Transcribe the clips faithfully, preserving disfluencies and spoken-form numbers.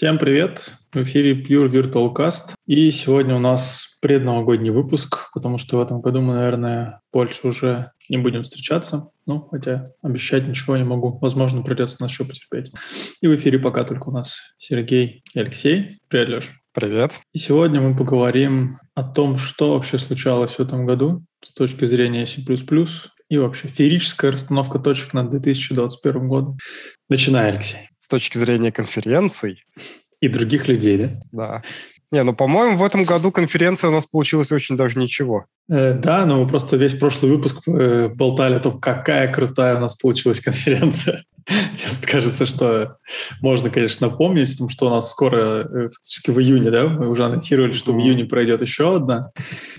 Всем привет! В эфире Pure Virtual Cast. И сегодня у нас предновогодний выпуск, потому что в этом году мы, наверное, больше уже не будем встречаться. Ну, хотя обещать ничего не могу. Возможно, придется нас еще потерпеть. И в эфире пока только у нас Сергей и Алексей. Привет, Леша. Привет. И сегодня мы поговорим о том, что вообще случалось в этом году с точки зрения C++ и вообще феерическая расстановка точек на две тысячи двадцать первый год. Начинай, Алексей. С точки зрения конференций. И других людей, да? Да. Не, ну, по-моему, в этом году конференция у нас получилась очень даже ничего. Э, да, но мы просто весь прошлый выпуск э, болтали о том, какая крутая у нас получилась конференция. Сейчас кажется, что можно, конечно, напомнить, потому что у нас скоро, фактически в июне, да, мы уже анонсировали, что в июне пройдет еще одна.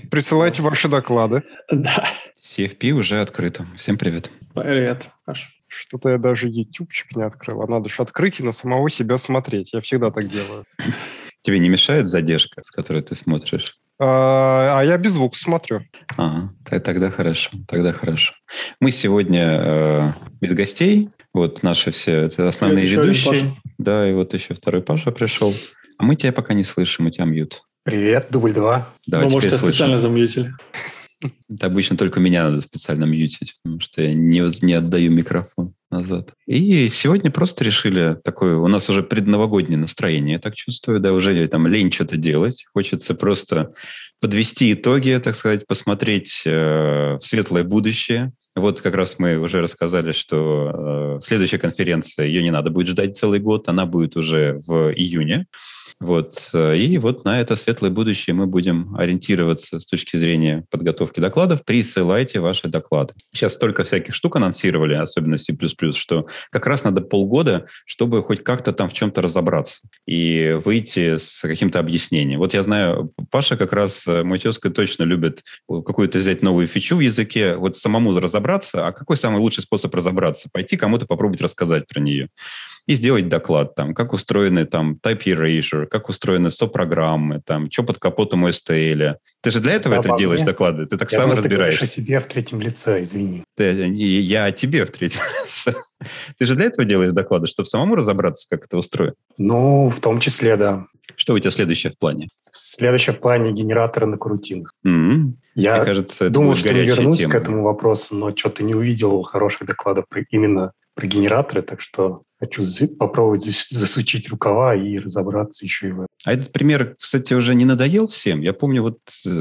Присылайте ваши доклады. Да. си эф пи уже открыто. Всем привет. Привет, Паша. Что-то я даже ютубчик не открыл. А надо же открыть и на самого себя смотреть. Я всегда так делаю. Тебе не мешает задержка, с которой ты смотришь? А, а я без звука смотрю. А, тогда хорошо, тогда хорошо. Мы сегодня э, без гостей. Вот наши все основные ведущие. Да, и вот еще второй Паша пришел. А мы тебя пока не слышим, у тебя мьют. Привет, дубль два. Да, ну, может, тебя специально замьютили. Это обычно только меня надо специально мьютить, потому что я не, не отдаю микрофон назад. И сегодня просто решили такое... У нас уже предновогоднее настроение, я так чувствую. Да, уже там лень что-то делать. Хочется просто подвести итоги, так сказать, посмотреть э, в светлое будущее. Вот как раз мы уже рассказали, что э, следующая конференция, ее не надо будет ждать целый год, она будет уже в июне. Вот. И вот на это светлое будущее мы будем ориентироваться с точки зрения подготовки докладов. Присылайте ваши доклады. Сейчас столько всяких штук анонсировали, особенно в C++, что как раз надо полгода, чтобы хоть как-то там в чем-то разобраться и выйти с каким-то объяснением. Вот я знаю, Паша как раз, мой тезка, точно любит какую-то взять новую фичу в языке, вот самому разобраться. А какой самый лучший способ разобраться? Пойти кому-то попробовать рассказать про нее. И сделать доклад, там, как устроены там, type erasure, как устроены сопрограммы, там, что под капотом эс ти эл. Ты же для этого это делаешь доклады? Ты так сам разбираешься. Я о тебе в третьем лице, извини. Ты, я о тебе в третьем лице. Ты же для этого делаешь доклады, чтобы самому разобраться, как это устроено? Ну, в том числе, да. Что у тебя следующее в плане? Следующее в плане генераторы на корутинах. Mm-hmm. Я Мне кажется, это думал, что вернусь тема. К этому вопросу, но что-то не увидел хороших докладов именно про генераторы, так что хочу попробовать засучить рукава и разобраться еще и в этом. А этот пример, кстати, уже не надоел всем. Я помню, вот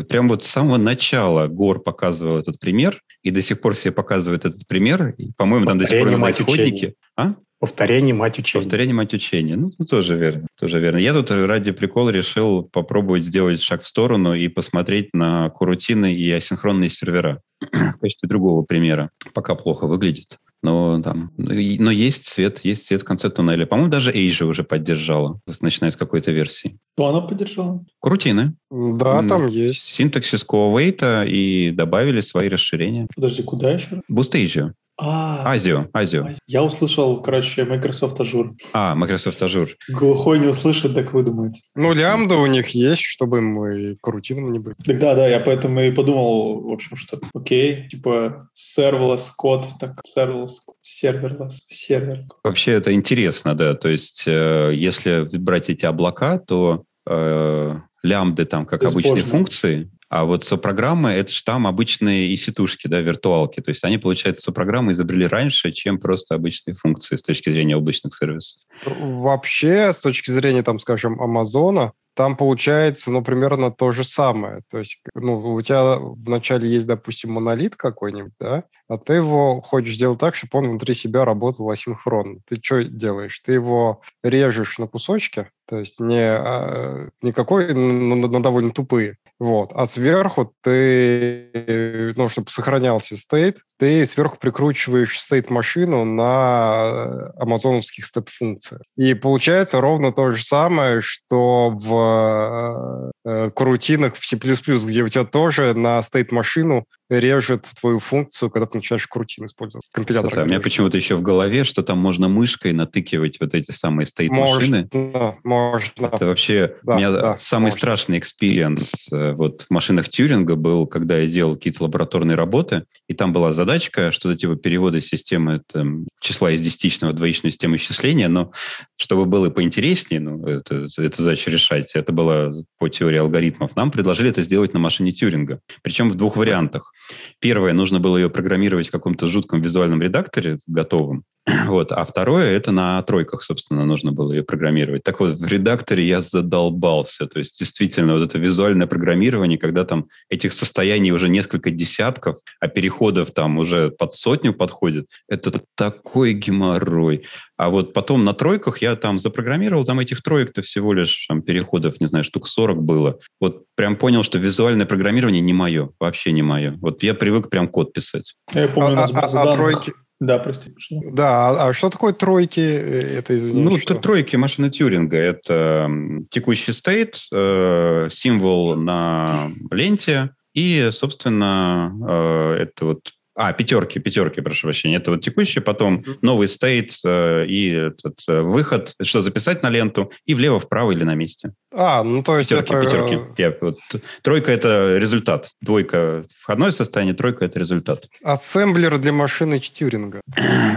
прям вот с самого начала Гор показывал этот пример, и до сих пор все показывают этот пример. И, по-моему, там до сих пор на исходнике. А? Повторение мать учения. Повторение мать учения. Ну, ну, тоже верно, тоже верно. Я тут ради прикола решил попробовать сделать шаг в сторону и посмотреть на корутины и асинхронные сервера в качестве другого примера. Пока плохо выглядит. Но, там, но есть цвет, есть цвет в конце туннеля. По-моему, даже Azure уже поддержала, начиная с какой-то версии. Что она поддержала? Корутины. Да, там есть. Синтаксис коавейта и добавили свои расширения. Подожди, куда еще? Boost Azure. А, Азио, Азио. Я услышал, короче, Microsoft Azure. А, Microsoft Azure. Глухой не услышит, так выдумает. Ну, лямбда у них есть, чтобы мы корутином не были. Да, да, я поэтому и подумал, в общем, что окей, типа serverless код, так serverless, serverless, сервер. Вообще это интересно, да, то есть э, если брать эти облака, то э, лямбды там как обычные функции. А вот сопрограммы — это же там обычные иситушки, да, виртуалки. То есть они, получается, сопрограммы изобрели раньше, чем просто обычные функции с точки зрения облачных сервисов. Вообще, с точки зрения, там, скажем, Амазона, там получается, ну, примерно то же самое. То есть, ну, у тебя вначале есть, допустим, монолит какой-нибудь, да, а ты его хочешь сделать так, чтобы он внутри себя работал асинхронно. Ты что делаешь? Ты его режешь на кусочки, то есть не, а, не какой, но, но довольно тупые. Вот. А сверху ты, ну, чтобы сохранялся стейт, ты сверху прикручиваешь стейт-машину на амазоновских степ-функциях. И получается ровно то же самое, что в э, корутинах в C++, где у тебя тоже на стейт-машину режет твою функцию, когда ты начинаешь корутин использовать. Компилятор. Да, у меня почему-то еще в голове, что там можно мышкой натыкивать вот эти самые стейт-машины. Можно, можно. Это вообще да, у меня да, самый можно. Страшный экспириенс вот в машинах Тьюринга был, когда я делал какие-то лабораторные работы, и там была задача, задачка, что-то типа перевода системы там, числа из десятичного в двоичную систему исчисления, но чтобы было поинтереснее, ну, это, эту задачу решать, это было по теории алгоритмов, нам предложили это сделать на машине Тьюринга. Причем в двух вариантах. Первое, нужно было ее программировать в каком-то жутком визуальном редакторе, готовом. Вот. А второе, это на тройках, собственно, нужно было ее программировать. Так вот, в редакторе я задолбался. То есть, действительно, вот это визуальное программирование, когда там этих состояний уже несколько десятков, а переходов там уже под сотню подходит, это такой геморрой. А вот потом на тройках я там запрограммировал, там этих троек-то всего лишь там, переходов, не знаю, штук сорок было. Вот прям понял, что визуальное программирование не мое, вообще не мое. Вот я привык прям код писать. Я помню, у нас база данных. Да, прости. Что? Да, а что такое тройки? Это, извини, ну, что? Это тройки машины Тьюринга. Это текущий стейт, э, символ на ленте и, собственно, э, это вот... А, пятерки, пятерки, прошу прощения. Это вот текущий, потом новый стейт э, и этот э, выход, что записать на ленту, и влево-вправо или на месте. А, ну то есть пятерки, это... Пятерки, пятерки. Вот, тройка – это результат. Двойка – входное состояние, тройка – это результат. Ассемблер для машины Тьюринга.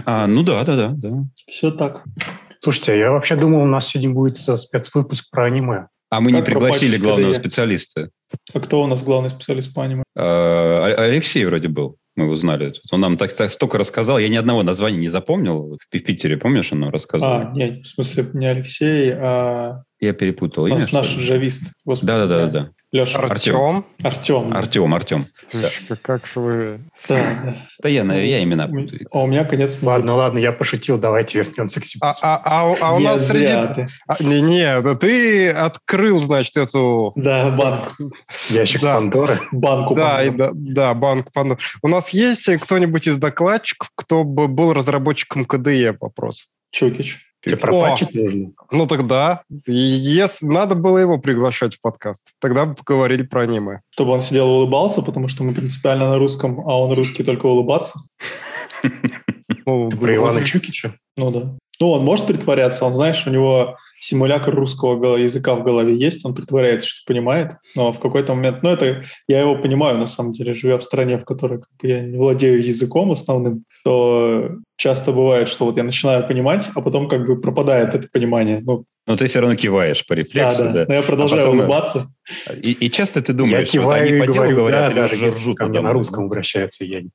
А, ну да, да, да, да. Все так. Слушайте, я вообще думал, у нас сегодня будет спецвыпуск про аниме. А мы как не пригласили главного специалиста. А кто у нас главный специалист по аниме? А, Алексей вроде был. Мы узнали. Он нам так, так столько рассказал. Я ни одного названия не запомнил. В Питере, помнишь, он нам рассказывал? А, нет, в смысле, не Алексей, а... Я перепутал имя. Наш джавист. Да-да-да. Леша. Артем. Артем. Артем, Артем. Как же вы... Да, да. Да я, я имена путаю. А у меня конец... Ладно, ладно, я пошутил. Давайте вернемся к себе. А, а, а у я нас среди... А, не, не, ты открыл, значит, эту... Да, банку. Ящик да. Пандоры. Банку да, Пандоры. Да, да, банку Пандоры. У нас есть кто-нибудь из докладчиков, кто бы был разработчиком КДЕ? Вопрос. Чукич. Тебе пропатчить нужно. Ну тогда, если надо было его приглашать в подкаст, тогда бы поговорили про аниме. Чтобы он сидел и улыбался, потому что мы принципиально на русском, а он русский только улыбаться. Про Ивана Чукича? Ну да. Ну он может притворяться, он, знаешь, у него симулятор русского языка в голове есть, он притворяется, что понимает, но в какой-то момент, ну это, я его понимаю, на самом деле, живя в стране, в которой как бы, я не владею языком основным, то часто бывает, что вот я начинаю понимать, а потом как бы пропадает это понимание. Ну, но ты все равно киваешь по рефлексу. Да, да, да. Но я продолжаю а потом, улыбаться. И, и часто ты думаешь, что вот они по делу говорю, говорят, да, или даже ржут. Ко мне на русском обращаются, я не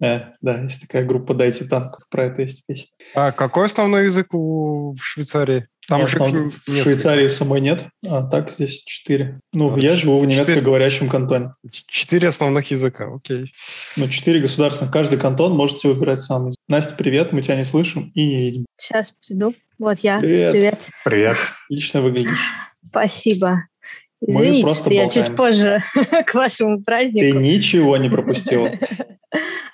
Да, есть такая группа «Дайте танк», про это есть песня. А какой основной язык в Швейцарии? Там основ... же... В нет, Швейцарии нет. Самой нет, а так здесь четыре. Ну, вот я живу в немецкоговорящем кантоне. Четыре основных языка, окей. Ну, четыре государственных. Каждый кантон можете выбирать сам. Настя, привет, мы тебя не слышим и не видим. Сейчас приду. Вот я. Привет. Привет. Привет. Отлично выглядишь. Спасибо. Извините, мы просто я болтаем. Чуть позже к вашему празднику. Ты ничего не пропустила.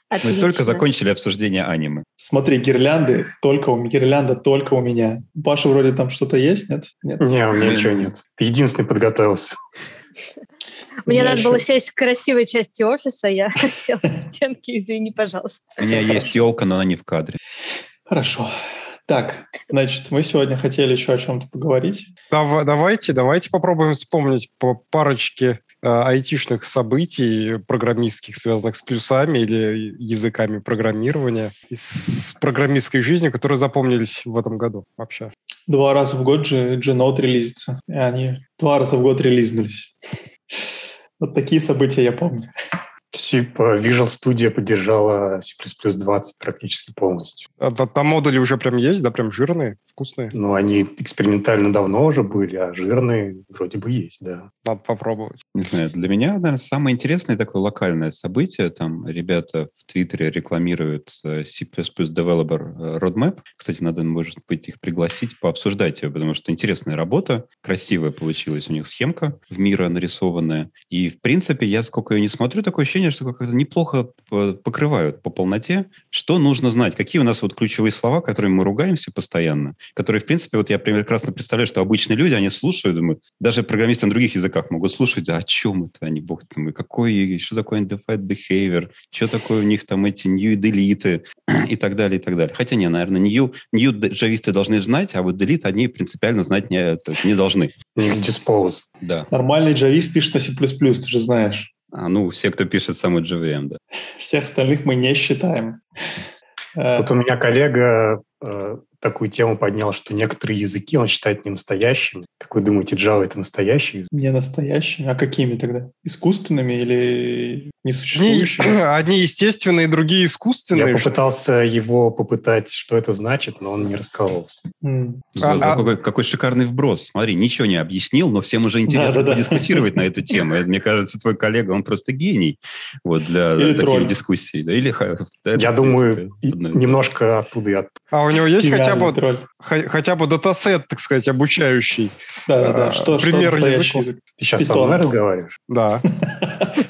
Отлично. Мы только закончили обсуждение аниме. Смотри, гирлянды только у меня. Гирлянда только у меня. Паша, вроде там что-то есть, нет? Нет, не, у меня ничего нет. Ты единственный подготовился. Мне надо еще... было сесть в красивой части офиса, я села на стенке, извини, пожалуйста. У меня Все есть хорошо. Елка, но она не в кадре. Хорошо. Так, значит, мы сегодня хотели еще о чем-то поговорить. Давайте, давайте попробуем вспомнить по парочке э, айтишных событий программистских, связанных с плюсами или языками программирования, с программистской жизнью, которые запомнились в этом году вообще. Два раза в год же G-Note релизится, и они два раза в год релизнулись. Вот такие события я помню. Типа Visual Studio поддержала си плюс плюс двадцать практически полностью. А там модули уже прям есть, да, прям жирные, вкусные? Ну, они экспериментально давно уже были, а жирные вроде бы есть, да. Надо попробовать. Не знаю, для меня, наверное, самое интересное такое локальное событие. Там ребята в Твиттере рекламируют си плюс плюс Developer Roadmap. Кстати, надо, может быть, их пригласить, пообсуждать ее, потому что интересная работа, красивая получилась у них схемка в мира нарисованная. И, в принципе, я сколько ее не смотрю, такое ощущение, что как-то неплохо покрывают по полноте, что нужно знать, какие у нас вот ключевые слова, которыми мы ругаемся постоянно, которые, в принципе, вот я прекрасно представляю, что обычные люди, они слушают, думают, даже программисты на других языках могут слушать, а о чем это они, бог ты мой, какой, что такое undefined behavior, что такое у них там эти new delete и так далее, и так далее. Хотя, не, наверное, new, new джависты должны знать, а вот delete они принципиально знать не, не должны. Dispose. Да. Нормальный джавист пишет на си плюс плюс, ты же знаешь. А, ну, все, кто пишет саму джи ви эм, да. Всех остальных мы не считаем. Вот у меня коллега э, такую тему поднял, что некоторые языки он считает ненастоящими. Как вы думаете, Java — это настоящий язык? Не настоящими? А какими тогда? Искусственными или несуществующими? Одни, одни естественные, другие искусственные. Я попытался его попытать, что это значит, но он не раскололся. Mm. За, за а, какой, какой шикарный вброс. Смотри, ничего не объяснил, но всем уже интересно да, да, дискутировать да. на эту тему. Мне кажется, твой коллега, он просто гений вот, для Или таких тролль. дискуссий. Да? Или, да, Я думаю, немножко оттуда и оттуда. А у него есть хотя бы, х- хотя бы датасет, так сказать, обучающий? Да, да, а, что, пример что язык? язык? Ты сейчас Питон. со мной разговариваешь? Да.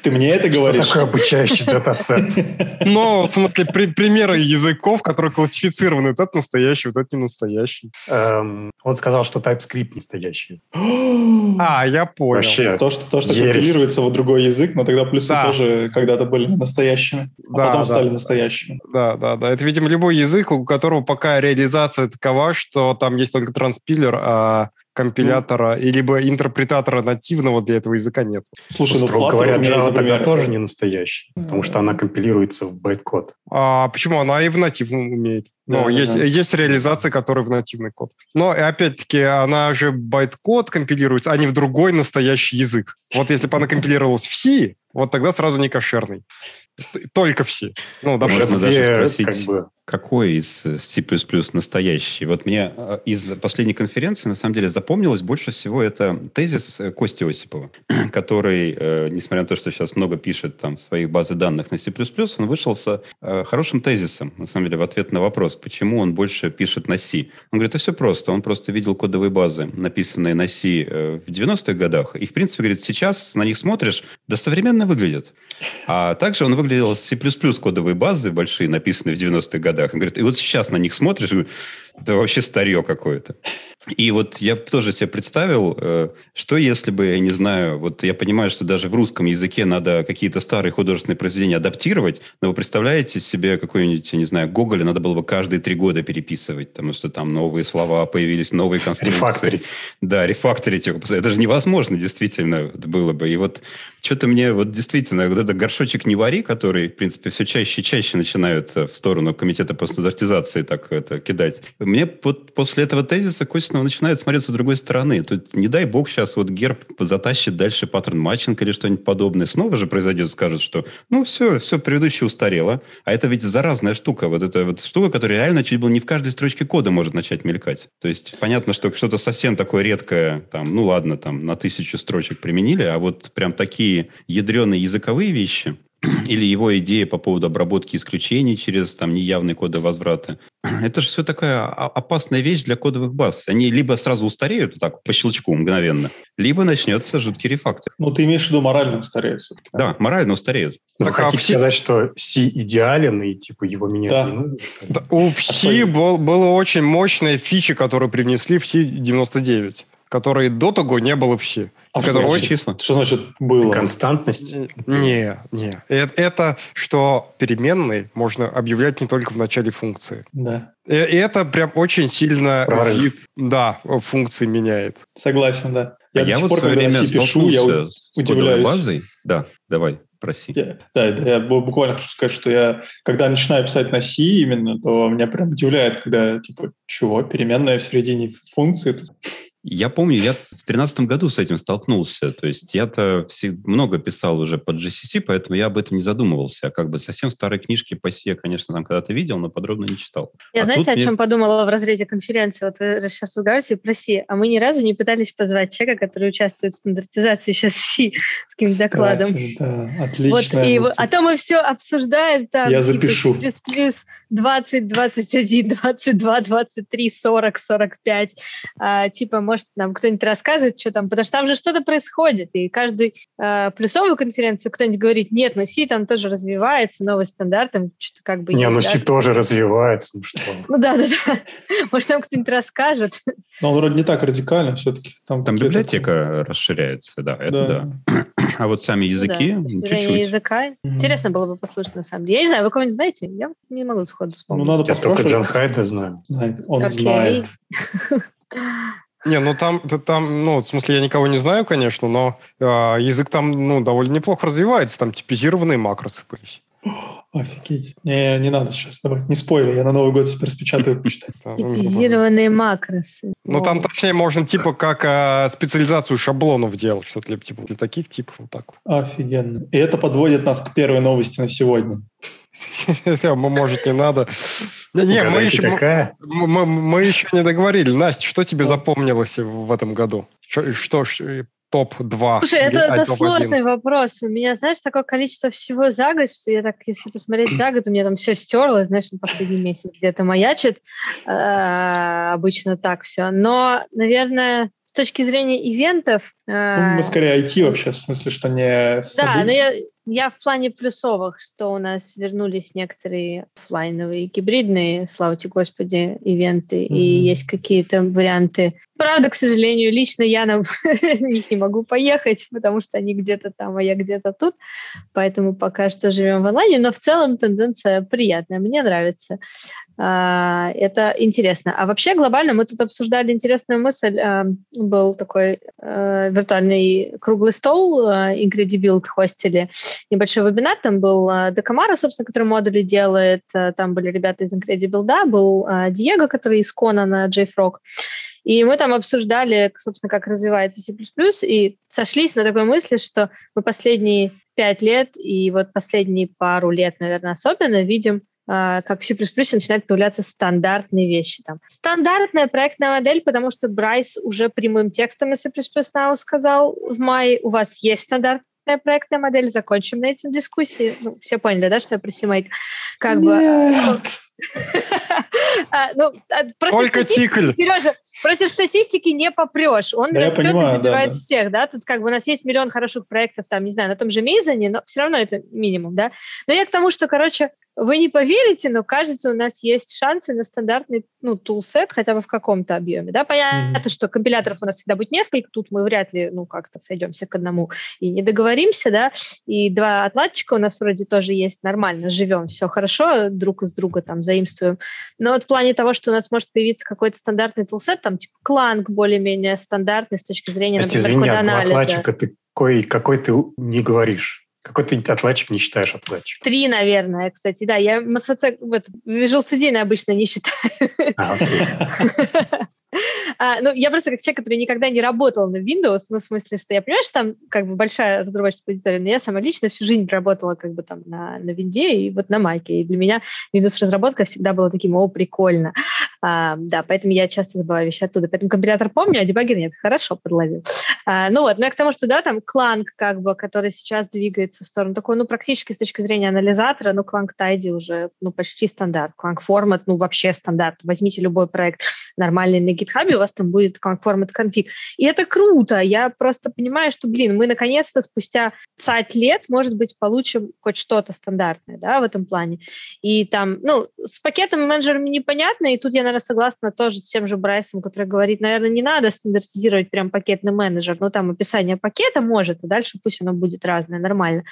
Ты мне это говоришь? Что такое обучающий датасет? Ну, в смысле, примеры языков, которые классифицированы. Вот это настоящий, вот это не настоящий. Он сказал, что TypeScript настоящий. А, я понял. То, что компилируется в другой язык, но тогда плюсы тоже когда-то были настоящими, а потом стали настоящими. Да, да, да. Это, видимо, любой язык, у которого пока реализация такова, что там есть только транспилер, а компилятора mm. либо интерпретатора нативного для этого языка нет. Слушай, ну, строго говоря, Java тогда тоже не настоящий, mm. потому что она компилируется в байт-код. А почему? Она и в нативном умеет. Но yeah, есть, yeah. есть реализации, которые в нативный код. Но, опять-таки, она же байт-код компилируется, а не в другой настоящий язык. Вот если бы она компилировалась в C, вот тогда сразу не кошерный. Только в C. Ну, да, можно даже спросить, как бы... какой из C++ настоящий? Вот мне из последней конференции, на самом деле, запомнилось больше всего это тезис Кости Осипова, который, э, несмотря на то, что сейчас много пишет там своих баз данных на C++, он вышел с э, хорошим тезисом, на самом деле, в ответ на вопрос, почему он больше пишет на C. Он говорит, это все просто. Он просто видел кодовые базы, написанные на C э, в девяностых годах, и, в принципе, говорит, сейчас на них смотришь, да современно выглядят. А также он выглядел C++ кодовые базы большие, написанные в девяностых годах. Он говорит, и вот сейчас на них смотришь, это вообще старье какое-то. И вот я тоже себе представил, что если бы, я не знаю, вот я понимаю, что даже в русском языке надо какие-то старые художественные произведения адаптировать, но вы представляете себе какой-нибудь, я не знаю, Гоголя надо было бы каждые три года переписывать, потому что там новые слова появились, новые конструкции. Рефакторить. Да, рефакторить. Это же невозможно действительно было бы. И вот что-то мне вот действительно вот этот горшочек не вари, который, в принципе, все чаще и чаще начинают в сторону комитета по стандартизации так это кидать. Мне вот после этого тезиса Костинова начинает смотреться с другой стороны. Тут, не дай бог, сейчас вот Герб затащит дальше паттерн матчинга или что-нибудь подобное. Снова же произойдет, скажет, что ну все, все предыдущее устарело. А это ведь заразная штука. Вот эта вот штука, которая реально чуть было не в каждой строчке кода может начать мелькать. То есть понятно, что что-то совсем такое редкое, там, ну ладно, там на тысячу строчек применили, а вот прям такие ядреные языковые вещи, или его идея по поводу обработки исключений через там неявные коды возврата. Это же все такая опасная вещь для кодовых баз. Они либо сразу устареют так по щелчку мгновенно, либо начнется жуткий рефактор. Ну, ты имеешь в виду морально устареют все-таки. Да, морально устареют. Вы так, хотите а все... сказать, что C идеален, и типа его менять да. не нужно? Да. У C был, была очень мощная фича, которую привнесли в си девяносто девять, которой до того не было в C. А что, числа? Что значит было? Константность? Не, не. Это, это что переменные можно объявлять не только в начале функции. Да. И это прям очень сильно вид, да, функции меняет. Согласен, да. Я а до я сих вот пор, когда я пишу, я удивляюсь. Базой? Да, давай. Проси. Я, да, я буквально хочу сказать, что я, когда начинаю писать на C именно, то меня прям удивляет, когда, типа, чего, переменная в середине функции? Я помню, я в две тысячи тринадцатом году с этим столкнулся. То есть я-то много писал уже под джи си си, поэтому я об этом не задумывался. А как бы совсем старые книжки по си я, конечно, там когда-то видел, но подробно не читал. Я, а знаете, о мне... чем подумала в разрезе конференции? Вот вы сейчас разговариваете про C, а мы ни разу не пытались позвать человека, который участвует в стандартизации сейчас в C с каким-то докладом. Да, отлично. Вот, а то мы все обсуждаем. Там, я запишу. Плюс, плюс, двадцать, двадцать один, двадцать два, двадцать три, сорок, сорок пять. А, типа, может, нам кто-нибудь расскажет, что там, потому что там же что-то происходит, и каждую э, плюсовую конференцию кто-нибудь говорит, нет, ну C там тоже развивается, новый стандарт, там что-то как бы... Не, ну C тоже развивается, ну что? Ну да-да-да, может, нам кто-нибудь расскажет. Ну, вроде не так радикально все-таки. Там библиотека расширяется, да, это да. А вот сами языки чуть-чуть. Интересно было бы послушать, на самом деле. Я не знаю, вы кого-нибудь знаете? Я не могу сходу вспомнить. Я только Джон Хайда знаю. Он знает. Не, ну там, там, ну, в смысле, я никого не знаю, конечно, но э, язык там, ну, довольно неплохо развивается, там типизированные макросы были. Офигеть. Не, не надо сейчас добавить. Не спойлер, я на Новый год теперь распечатаю почту. Типизированные макросы. Ну, там, точнее, можно, типа, как специализацию шаблонов делать, что-то типа для таких типов вот так. Офигенно. И это подводит нас к первой новости на сегодня. Может, не надо. Не, мы еще, мы, мы еще не договорили. Настя, что тебе запомнилось в этом году? Что, что топ два? Слушай, это, это сложный вопрос. У меня, знаешь, такое количество всего за год, что я так, если посмотреть за год, у меня там все стерлось, знаешь, на последний месяц где-то маячит. А, обычно так все. Но, наверное... С точки зрения ивентов... Ну, мы скорее ай ти вообще, в смысле, что не... Да, события. Но я, я в плане плюсовых, что у нас вернулись некоторые офлайновые, гибридные, слава тебе, Господи, ивенты, mm-hmm. и есть какие-то варианты. Правда, к сожалению, лично я на них не могу поехать, потому что они где-то там, а я где-то тут, поэтому пока что живем в онлайне, но в целом тенденция приятная, мне нравится. Это интересно. А вообще глобально мы тут обсуждали интересную мысль. Был такой виртуальный круглый стол Incredibuild хостили. Небольшой вебинар. Там был Декамара, собственно, который модули делает. Там были ребята из Incredibuild. Был Диего, который из Конана, JFrog. И мы там обсуждали, собственно, как развивается C++, и сошлись на такой мысли, что мы последние пять лет и вот последние пару лет, наверное, особенно видим, как в C++ начинают появляться стандартные вещи. Там. Стандартная проектная модель, потому что Брайс уже прямым текстом из C++ Now сказал в мае, у вас есть стандартная проектная модель, закончим на этом дискуссии. Ну, все поняли, да, что я про CMake? Как бы... Только тикль. Сережа, против статистики не попрешь. Он растет и забивает всех, да? Тут как бы у нас есть миллион хороших проектов, там, не знаю, на том же Мизане, но все равно это минимум, да? Но я к тому, что, короче, вы не поверите, но, кажется, у нас есть шансы на стандартный, ну, тулсет хотя бы в каком-то объеме, да? Понятно, что компиляторов у нас всегда будет несколько, тут мы вряд ли, ну, как-то сойдемся к одному и не договоримся, да? И два отладчика у нас вроде тоже есть, нормально, живем, все хорошо, друг из друга там заимствуем. Но вот в плане того, что у нас может появиться какой-то стандартный тулсет, там, типа, кланг более-менее стандартный с точки зрения, например, кода-анализа. Отладчика ты какой, какой ты не говоришь. Какой ты отладчик не считаешь отладчик? Три, наверное, кстати, да. Я МСВЦ, вот, Visual Studio обычно не считаю. А, okay. а, ну, я просто как человек, который никогда не работал на Windows, ну, в смысле, что я понимаю, что там как бы большая разработческая аудитория, но я сама лично всю жизнь работала как бы там на, на Винде и вот на Маке. И для меня Windows-разработка всегда была таким, о, прикольно. А, да, поэтому я часто забываю вещи оттуда. Поэтому компилятор помню, а дебаггер нет. Хорошо, подловил. А, ну вот, но я к тому, что, да, там кланг, как бы, который сейчас двигается в сторону такой, ну, практически с точки зрения анализатора, ну, кланг тайди уже, ну, почти стандарт. Кланг формат, ну, вообще стандарт. Возьмите любой проект нормальный на GitHub, у вас там будет кланг формат конфиг. И это круто. Я просто понимаю, что, блин, мы, наконец-то, спустя пятьдесят лет, может быть, получим хоть что-то стандартное, да, в этом плане. И там, ну, с пакетом и менеджерами непонятно, и тут я, наверное, согласна тоже с тем же Брайсом, который говорит, наверное, не надо стандартизировать прям пакетный менеджер, но там описание пакета может, а дальше пусть оно будет разное, нормально.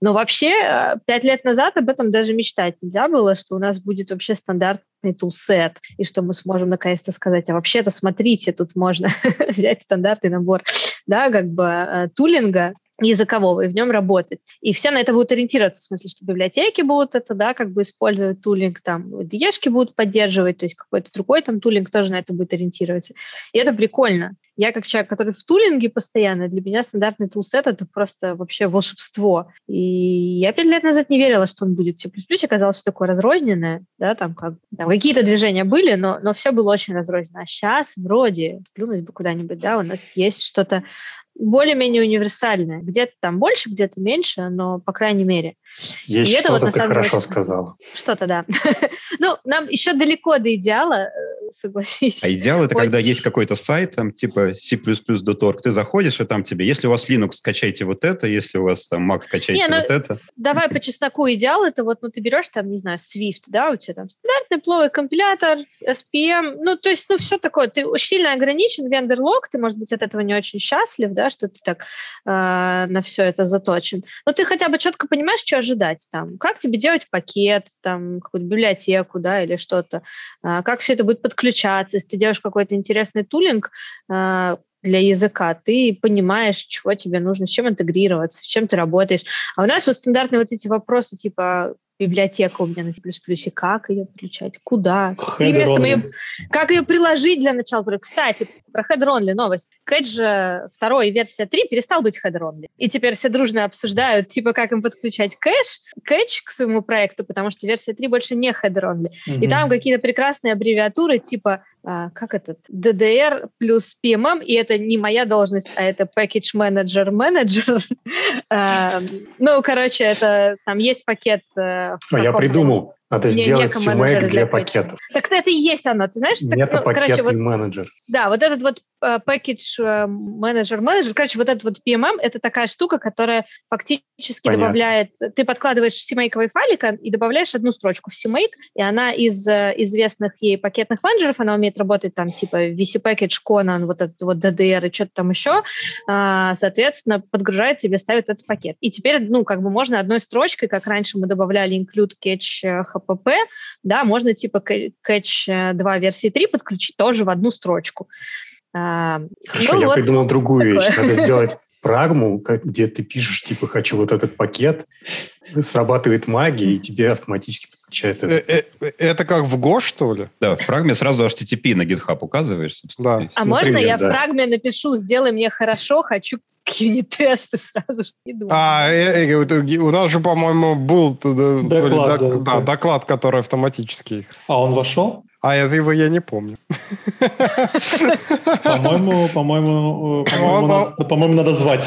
Но вообще пять лет назад об этом даже мечтать нельзя было, что у нас будет вообще стандартный тулсет, и что мы сможем наконец-то сказать, а вообще-то смотрите, тут можно взять стандартный набор, да, как бы тулинга, языкового, и в нем работать. И все на это будут ориентироваться, в смысле, что библиотеки будут это, да, как бы использовать тулинг, там, ди и-шки будут поддерживать, то есть какой-то другой там тулинг тоже на это будет ориентироваться. И это прикольно. Я как человек, который в тулинге постоянно, для меня стандартный тулсет — это просто вообще волшебство. И я пять лет назад не верила, что он будет C++, оказалось, что такое разрозненное, да, там, как, там какие-то движения были, но, но все было очень разрозненно. А сейчас вроде, плюнуть бы куда-нибудь, да, у нас есть что-то более-менее универсальная. Где-то там больше, где-то меньше, но, по крайней мере. Есть и что-то, вот, на самом ты хорошо очень... сказала. Что-то, да. Ну, нам еще далеко до идеала, согласись. А идеал — это когда есть какой-то сайт, там, типа си плюс плюс точка орг, ты заходишь, и там тебе, если у вас Linux, скачайте вот это, если у вас там Mac, скачайте вот это. Давай по чесноку идеал — это вот, ну, ты берешь там, не знаю, Swift, да, у тебя там стандартный плавый компилятор, эс пи эм, ну, то есть, ну, все такое. Ты сильно ограничен, вендор-лог, ты, может быть, от этого не очень счастлив, да, что ты так э, на все это заточен. Но ты хотя бы четко понимаешь, что ожидать там, как тебе делать пакет, там, какую-то библиотеку, да, или что-то, как все это будет подключаться, если ты делаешь какой-то интересный тулинг для языка, ты понимаешь, чего тебе нужно, с чем интегрироваться, с чем ты работаешь. А у нас вот стандартные вот эти вопросы, типа, библиотека у меня на C++, как ее подключать, куда, ее, как ее приложить для начала. Кстати, про header-only новость. Catch второй, версия три, перестал быть header-only. И теперь все дружно обсуждают, типа, как им подключать кэш, Catch к своему проекту, потому что версия три больше не header-only. Mm-hmm. И там какие-то прекрасные аббревиатуры, типа, а, как этот, ди ди ар плюс пи эм эм, и это не моя должность, а это package manager менеджер. Ну, короче, это там есть пакет... А я придумал, надо сделать CMake для пакетов. Так это и есть оно, ты знаешь? Это пакетный менеджер. Да, вот этот вот package manager менеджер, короче, вот этот вот пи эм эм, это такая штука, которая фактически добавляет, ты подкладываешь CMake-овый файлик и добавляешь одну строчку в CMake, и она из известных ей пакетных менеджеров, она умеет работать там типа ви си-package, Conan, вот этот вот ди ди ар и что-то там еще, соответственно, подгружает тебе, ставит этот пакет. И теперь, ну, как бы можно одной строчкой, как раньше мы добавляли include catch эйч пи пи, да, можно типа Catch два версии три подключить тоже в одну строчку. Хорошо, ну, я вот придумал другую такое. Вещь. Надо сделать прагму, где ты пишешь, типа, хочу вот этот пакет, срабатывает магия, и тебе автоматически подключается. Это как в Go, что ли? Да, в прагме сразу эйч ти ти пи на GitHub указываешь. Да. А ну, можно пример, я да. в прагме напишу, сделай мне хорошо, хочу юнит-тесты сразу, что не думаю. А, э, э, у нас же, по-моему, был туда, доклад, ли, док, да, да. доклад, который автоматический. А он вошел? А я его я не помню. По-моему, по-моему, по-моему, надо, по-моему, надо звать.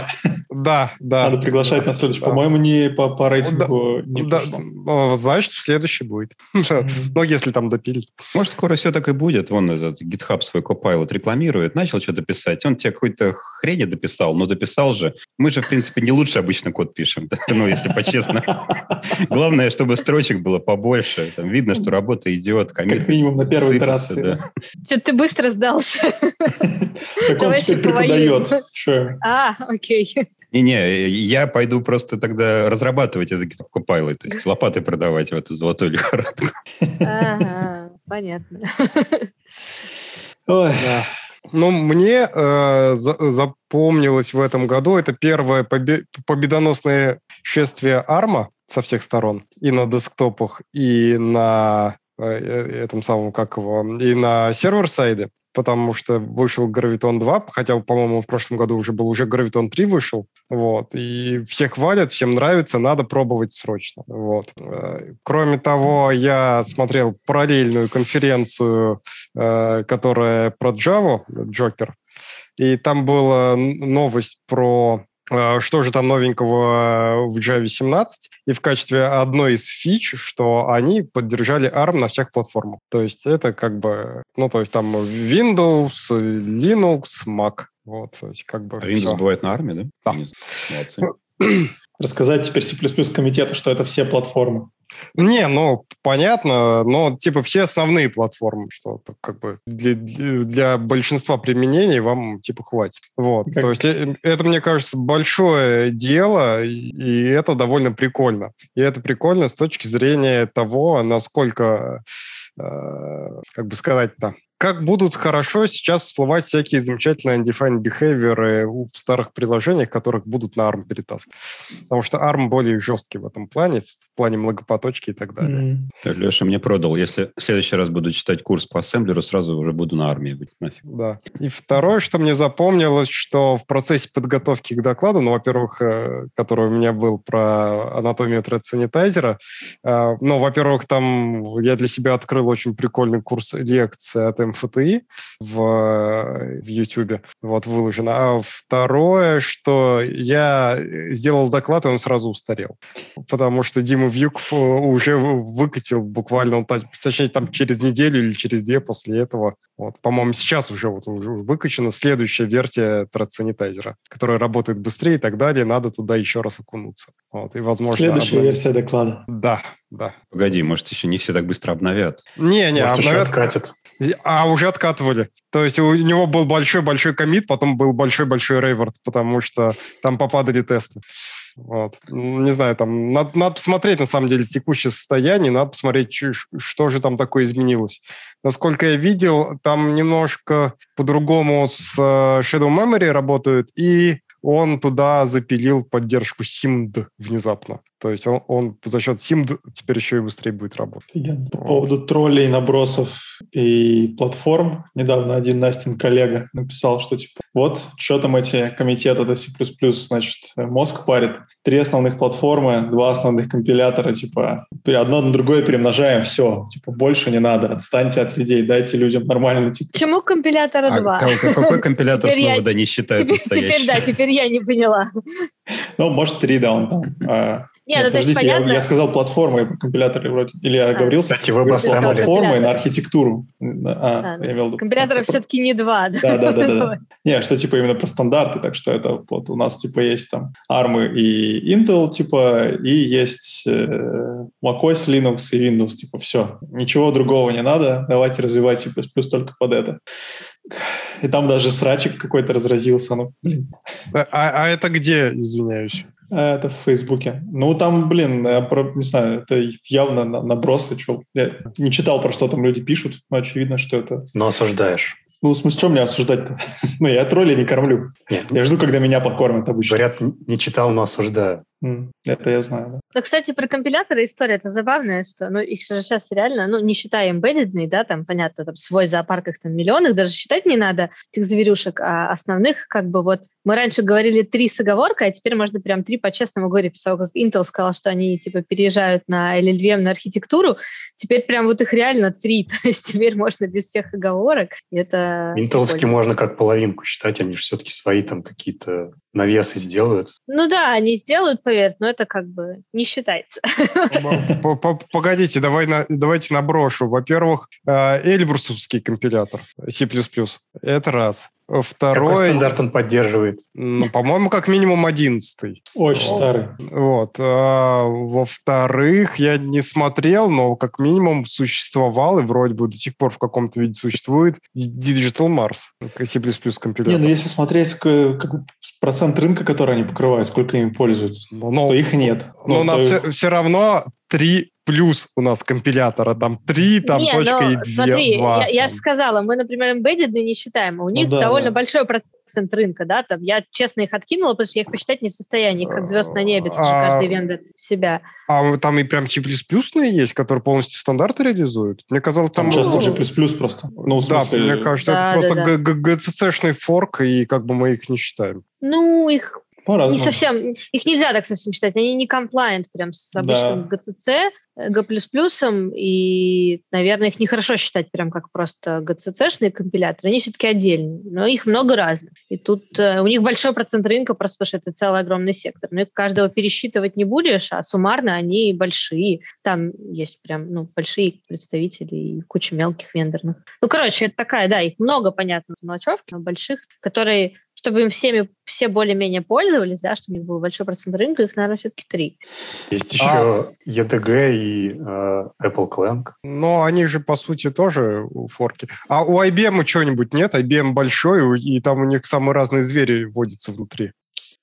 Да, да. Надо приглашать да, на следующий. Да. По-моему, не по, по рейтингу да, не да, пошло. Значит, в следующий будет. Mm-hmm. Ну, если там допили. Может, скоро все так и будет. Вон этот GitHub свой Copilot рекламирует, начал что-то писать. Он тебе какую-то хрень дописал, но дописал же. Мы же, в принципе, не лучше обычно код пишем. Ну, если по-честному. Главное, чтобы строчек было побольше. Там видно, что работа идет. Как минимум на первой итерации. Да. Что-то ты быстро сдался. Так он теперь преподает. А, окей. Не-не, я пойду просто тогда разрабатывать этот Copilot, то есть лопаты продавать в эту золотую лихорадку. Ага, понятно. Ой. Да. Ну, мне э, за, запомнилось в этом году, это первое побе- победоносное шествие Арма со всех сторон, и на десктопах, и на э, этом самом, как его, и на сервер-сайде. Потому что вышел Гравитон два, хотя, по-моему, в прошлом году уже был, уже Гравитон три вышел, вот, и все хвалят, всем нравится, надо пробовать срочно, вот. Кроме того, я смотрел параллельную конференцию, которая про Java, Джокер, и там была новость про... что же там новенького в Java семнадцать, и в качестве одной из фич, что они поддержали Арм на всех платформах. То есть это как бы, ну, то есть там Windows, Linux, Mac. Вот, то есть как бы а Windows все. Бывает на Арме, да? Да. Молодцы. Рассказать теперь C++ комитету, что это все платформы. Не, ну, понятно, но, типа, все основные платформы, что как бы для, для большинства применений вам, типа, хватит. Вот, как? То есть это, мне кажется, большое дело, и это довольно прикольно. И это прикольно с точки зрения того, насколько, э, как бы сказать-то, как будут хорошо сейчас всплывать всякие замечательные undefined behavior в старых приложениях, которых будут на Арм перетаскивать. Потому что Арм более жесткий в этом плане, в плане многопоточки и так далее. Mm-hmm. Леша мне продал. Если в следующий раз буду читать курс по ассемблеру, сразу уже буду на Арме быть. Нафиг. Да. И второе, что мне запомнилось, что в процессе подготовки к докладу, ну, во-первых, который у меня был про анатомию thread-sanitizer, ну, во-первых, там я для себя открыл очень прикольный курс лекции от эм эф ти и в, в YouTube. Вот, выложено. А второе, что я сделал доклад, и он сразу устарел. Потому что Дима Вьюков уже выкатил буквально, точнее, там через неделю или через две после этого. Вот, по-моему, сейчас уже, вот, уже выкачена следующая версия thread-sanitizer, которая работает быстрее и так далее. Надо туда еще раз окунуться. Вот, и, возможно, следующая обнов... версия доклада. Да, да. Погоди, может, еще не все так быстро обновят. Не-не, обновят. Откатят. А уже откатывали. То есть у него был большой-большой коммит, потом был большой-большой реворд, потому что там попадали тесты. Вот. Не знаю, там надо, надо посмотреть, на самом деле, текущее состояние, надо посмотреть, что, что же там такое изменилось. Насколько я видел, там немножко по-другому с Shadow Memory работают, и он туда запилил поддержку симд внезапно. То есть он, он за счет симд теперь еще и быстрее будет работать. Офигенно. По поводу троллей, набросов и платформ. Недавно один Настин коллега написал, что типа вот, что там эти комитеты до C++, значит, мозг парит. Три основных платформы, два основных компилятора, типа одно на другое перемножаем, все. Типа больше не надо, отстаньте от людей, дайте людям нормально. Типа. Чему компилятора а два? Какой, какой компилятор снова, да, не считают настоящим? Теперь, да, теперь я не поняла. Ну, может, три, да, он там... Нет, Нет, подождите, я, я сказал платформы, компиляторы вроде. Или я а, говорил, кстати, вы платформы на архитектуру. А, а, я имел компиляторов про... все-таки не два. Да, да, да. да, да. Не, что типа именно про стандарты, так что это вот у нас типа есть там Arm и Intel, типа, и есть э, MacOS, Linux и Windows, типа, все. Ничего другого не надо, давайте развивать C++ только под это. И там даже срачик какой-то разразился, ну, блин. А, а это где, извиняюсь? Это в Фейсбуке. Ну, там, блин, я про, не знаю, это явно набросы. Что, я не читал, про что там люди пишут, но очевидно, что это... Но осуждаешь. Ну, в смысле, что мне осуждать-то? Ну, я троллей не кормлю. Нет. Я жду, когда меня покормят обычно. Говорят, не читал, но осуждаю. Это я знаю, да. Ну, кстати, про компиляторы история-то забавная, что, ну, их же сейчас реально, ну, не считая эмбеддедные, да, там, понятно, там, свой зоопарк, их там миллионов, даже считать не надо этих зверюшек, а основных, как бы, вот, мы раньше говорили три с оговоркой, а теперь можно прям три по-честному говорить, писал, как Intel сказал, что они, типа, переезжают на эл эл ви эм, на архитектуру, теперь прям вот их реально три, то есть теперь можно без всех оговорок, это... Интеловские можно как половинку считать, они же все-таки свои там какие-то навесы сделают. Ну да, они сделают, поверь, но это как бы не считается. Погодите, давай, давайте наброшу. Во-первых, эльбрусовский компилятор C++. Это раз. Второй... Какой стандарт он поддерживает? Ну, по-моему, как минимум одиннадцатый. Очень вот. Старый. Вот. А, во-вторых, я не смотрел, но как минимум существовал, и вроде бы до сих пор в каком-то виде существует, Digital Mars, C++ компилятор. Не, ну если смотреть как, процент рынка, который они покрывают, сколько им пользуются, но, то их нет. Но, но у нас все, их... все равно три... Плюс у нас компилятора, там три, там не, точка но, и две. Смотри, два, я, я же сказала, мы, например, embedded не считаем, а у них ну, да, довольно да. большой процент рынка, да, там, я честно их откинула, потому что я их посчитать не в состоянии, как звезд на небе, потому что каждый вендор себя. А там и прям C++ есть, которые полностью стандарты реализуют? Мне казалось, там... Сейчас ну, G++ просто. Ну, да, мне кажется, да, это да, просто да. джи си си-шный форк, и как бы мы их не считаем. Ну, их... Не совсем, их нельзя так совсем считать, они не комплайент прям с обычным да. джи си си, джи плюс плюс, и, наверное, их нехорошо считать прям как просто джи си си-шные компиляторы, они все-таки отдельные, но их много разных, и тут э, у них большой процент рынка, просто потому что это целый огромный сектор, но их каждого пересчитывать не будешь, а суммарно они большие, там есть прям, ну, большие представители и куча мелких вендорных. Ну, короче, это такая, да, их много, понятно, мелочевки, но больших, которые... Чтобы им всеми все более-менее пользовались, да, чтобы у них был большой процент рынка, их, наверное, все-таки три. Есть еще а... и ди джи и э, Apple Clang. Но они же, по сути, тоже форки. А у ай би эм чего-нибудь нет? ай би эм большой, и там у них самые разные звери водятся внутри.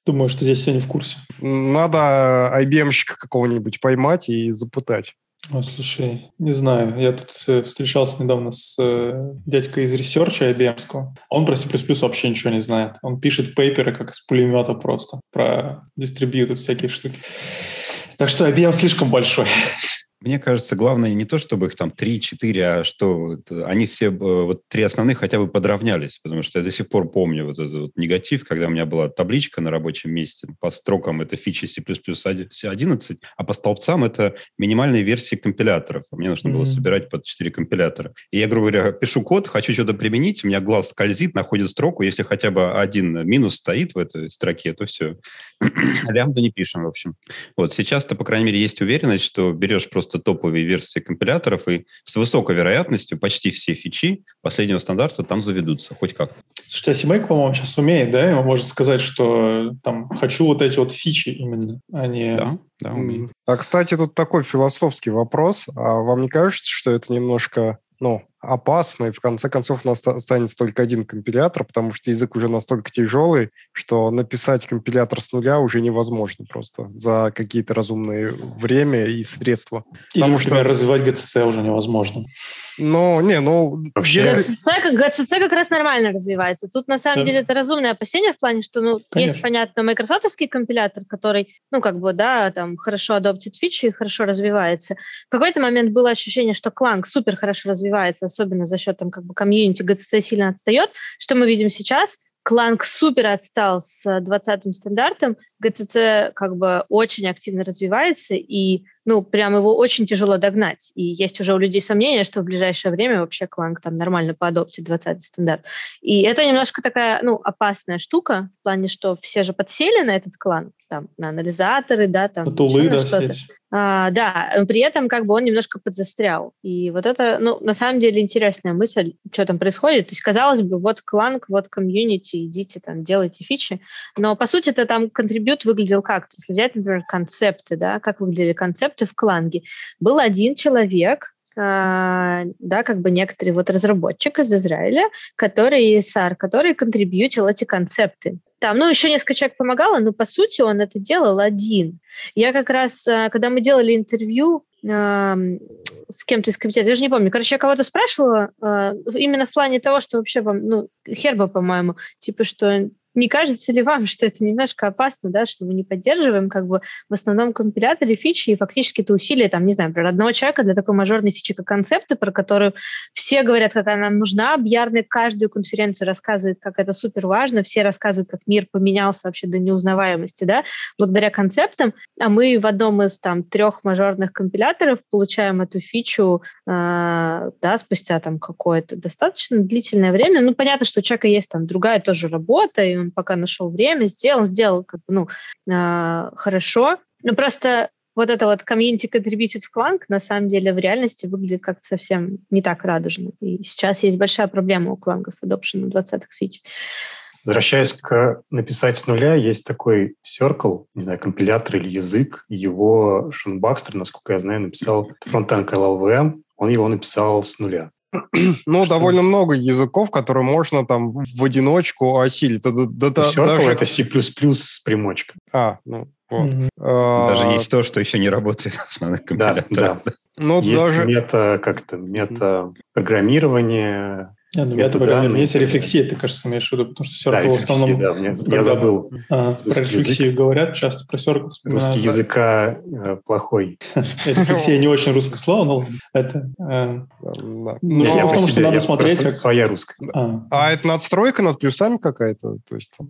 Думаю, что здесь все не в курсе. Надо ай би эм-щика какого-нибудь поймать и запытать. Ой, слушай, не знаю, я тут встречался недавно с э, дядькой из ресерча ай би эм-ского, он про C++ вообще ничего не знает, он пишет пейперы как из пулемета просто, про дистрибьюты всякие штуки, так что ай би эм слишком большой. Мне кажется, главное не то, чтобы их там три-четыре, а что они все, вот три основных хотя бы подравнялись, потому что я до сих пор помню вот этот вот негатив, когда у меня была табличка на рабочем месте, по строкам это фичи си плюс плюс одиннадцать, а по столбцам это минимальные версии компиляторов. Мне нужно mm-hmm. было собирать под четыре компилятора. И я, грубо говоря, пишу код, хочу что-то применить, у меня глаз скользит, находит строку, если хотя бы один минус стоит в этой строке, то все. Лямбду не пишем, в общем. Вот сейчас-то, по крайней мере, есть уверенность, что берешь просто топовые версии компиляторов, и с высокой вероятностью почти все фичи последнего стандарта там заведутся, хоть как-то. Слушайте, а CMake, по-моему, сейчас умеет, да? И он может сказать, что там хочу вот эти вот фичи именно, а не... Да, да, умеет. А, кстати, тут такой философский вопрос. А вам не кажется, что это немножко, ну, опасно, и в конце концов у нас останется только один компилятор, потому что язык уже настолько тяжелый, что написать компилятор с нуля уже невозможно просто за какие-то разумные время и средства. Или, потому например, что... развивать джи си си уже невозможно. Ну, не, ну... джи си си, джи си си как раз нормально развивается. Тут, на самом да. деле, это разумное опасение в плане, что, ну, Конечно. Есть, понятно, майкрософтовский компилятор, который, ну, как бы, да, там, хорошо адоптит фичи и хорошо развивается. В какой-то момент было ощущение, что Clang супер хорошо развивается, особенно за счет, там, как бы, комьюнити джи си си сильно отстает. Что мы видим сейчас? Clang супер отстал с двадцатым стандартом, джи си си как бы очень активно развивается, и ну прям его очень тяжело догнать. И есть уже у людей сомнения, что в ближайшее время вообще Clang там нормально поадоптит двадцатый стандарт. И это немножко такая ну опасная штука, в плане, что все же подсели на этот Clang, там, на анализаторы, да, там, тулы, да, что-то. А, да, при этом как бы он немножко подзастрял. И вот это, ну, на самом деле интересная мысль, что там происходит. То есть, казалось бы, вот Clang, вот комьюнити, идите там, делайте фичи. Но, по сути, это там контрибьют выглядел как? Если взять, например, концепты, да, как выглядели концепты в Clang. Был один человек, Uh, да, как бы некоторый вот разработчик из Израиля, который ИСР, который контрибьютил эти концепты. Там, ну, еще несколько человек помогало, но, по сути, он это делал один. Я как раз, когда мы делали интервью uh, с кем-то из комитета, я же не помню, короче, я кого-то спрашивала uh, именно в плане того, что вообще вам, ну, Херба, по-моему, типа, что... Не кажется ли вам, что это немножко опасно, да, что мы не поддерживаем как бы в основном компиляторы фичи, и фактически это усилие, там, не знаю, например, одного человека для такой мажорной фичи, как концепты, про которую все говорят, как она нам нужна, Бьярны каждую конференцию рассказывает, как это супер важно, все рассказывают, как мир поменялся вообще до неузнаваемости, да, благодаря концептам, а мы в одном из там трех мажорных компиляторов получаем эту фичу, э, да, спустя там какое-то достаточно длительное время, ну, понятно, что у человека есть там другая тоже работа, и он пока нашел время, сделал, сделал как бы, ну, э, хорошо. Но просто вот это вот комьюнити contributed в Clang на самом деле в реальности выглядит как-то совсем не так радужно. И сейчас есть большая проблема у Clang с adoption двадцатых фич. Возвращаясь к написать с нуля, есть такой Circle, не знаю, компилятор или язык. Его Шон Бакстер, насколько я знаю, написал фронтенд эл эл ви эм. Он его написал с нуля. Ну, что? Довольно много языков, которые можно там в одиночку осилить. Circle да, да, даже... это C++ с примочкой. А, ну вот. Mm-hmm. а... Даже есть то, что еще не работает в основных компиляторах. Да, да. Ну, есть даже... мета, как-то мета-программирование... Нет, ну, это программа. Есть рефлексия, ты, кажется, имеешь в виду, потому что Circle да, в основном... Да, мне, когда, я забыл. А, про рефлексию язык. Говорят, часто про Circle вспоминают. Русский да. языка э, плохой. Рефлексия не очень русское слово, но это... Ну, штука в том, что надо смотреть... Своя русская. А это надстройка над плюсами какая-то?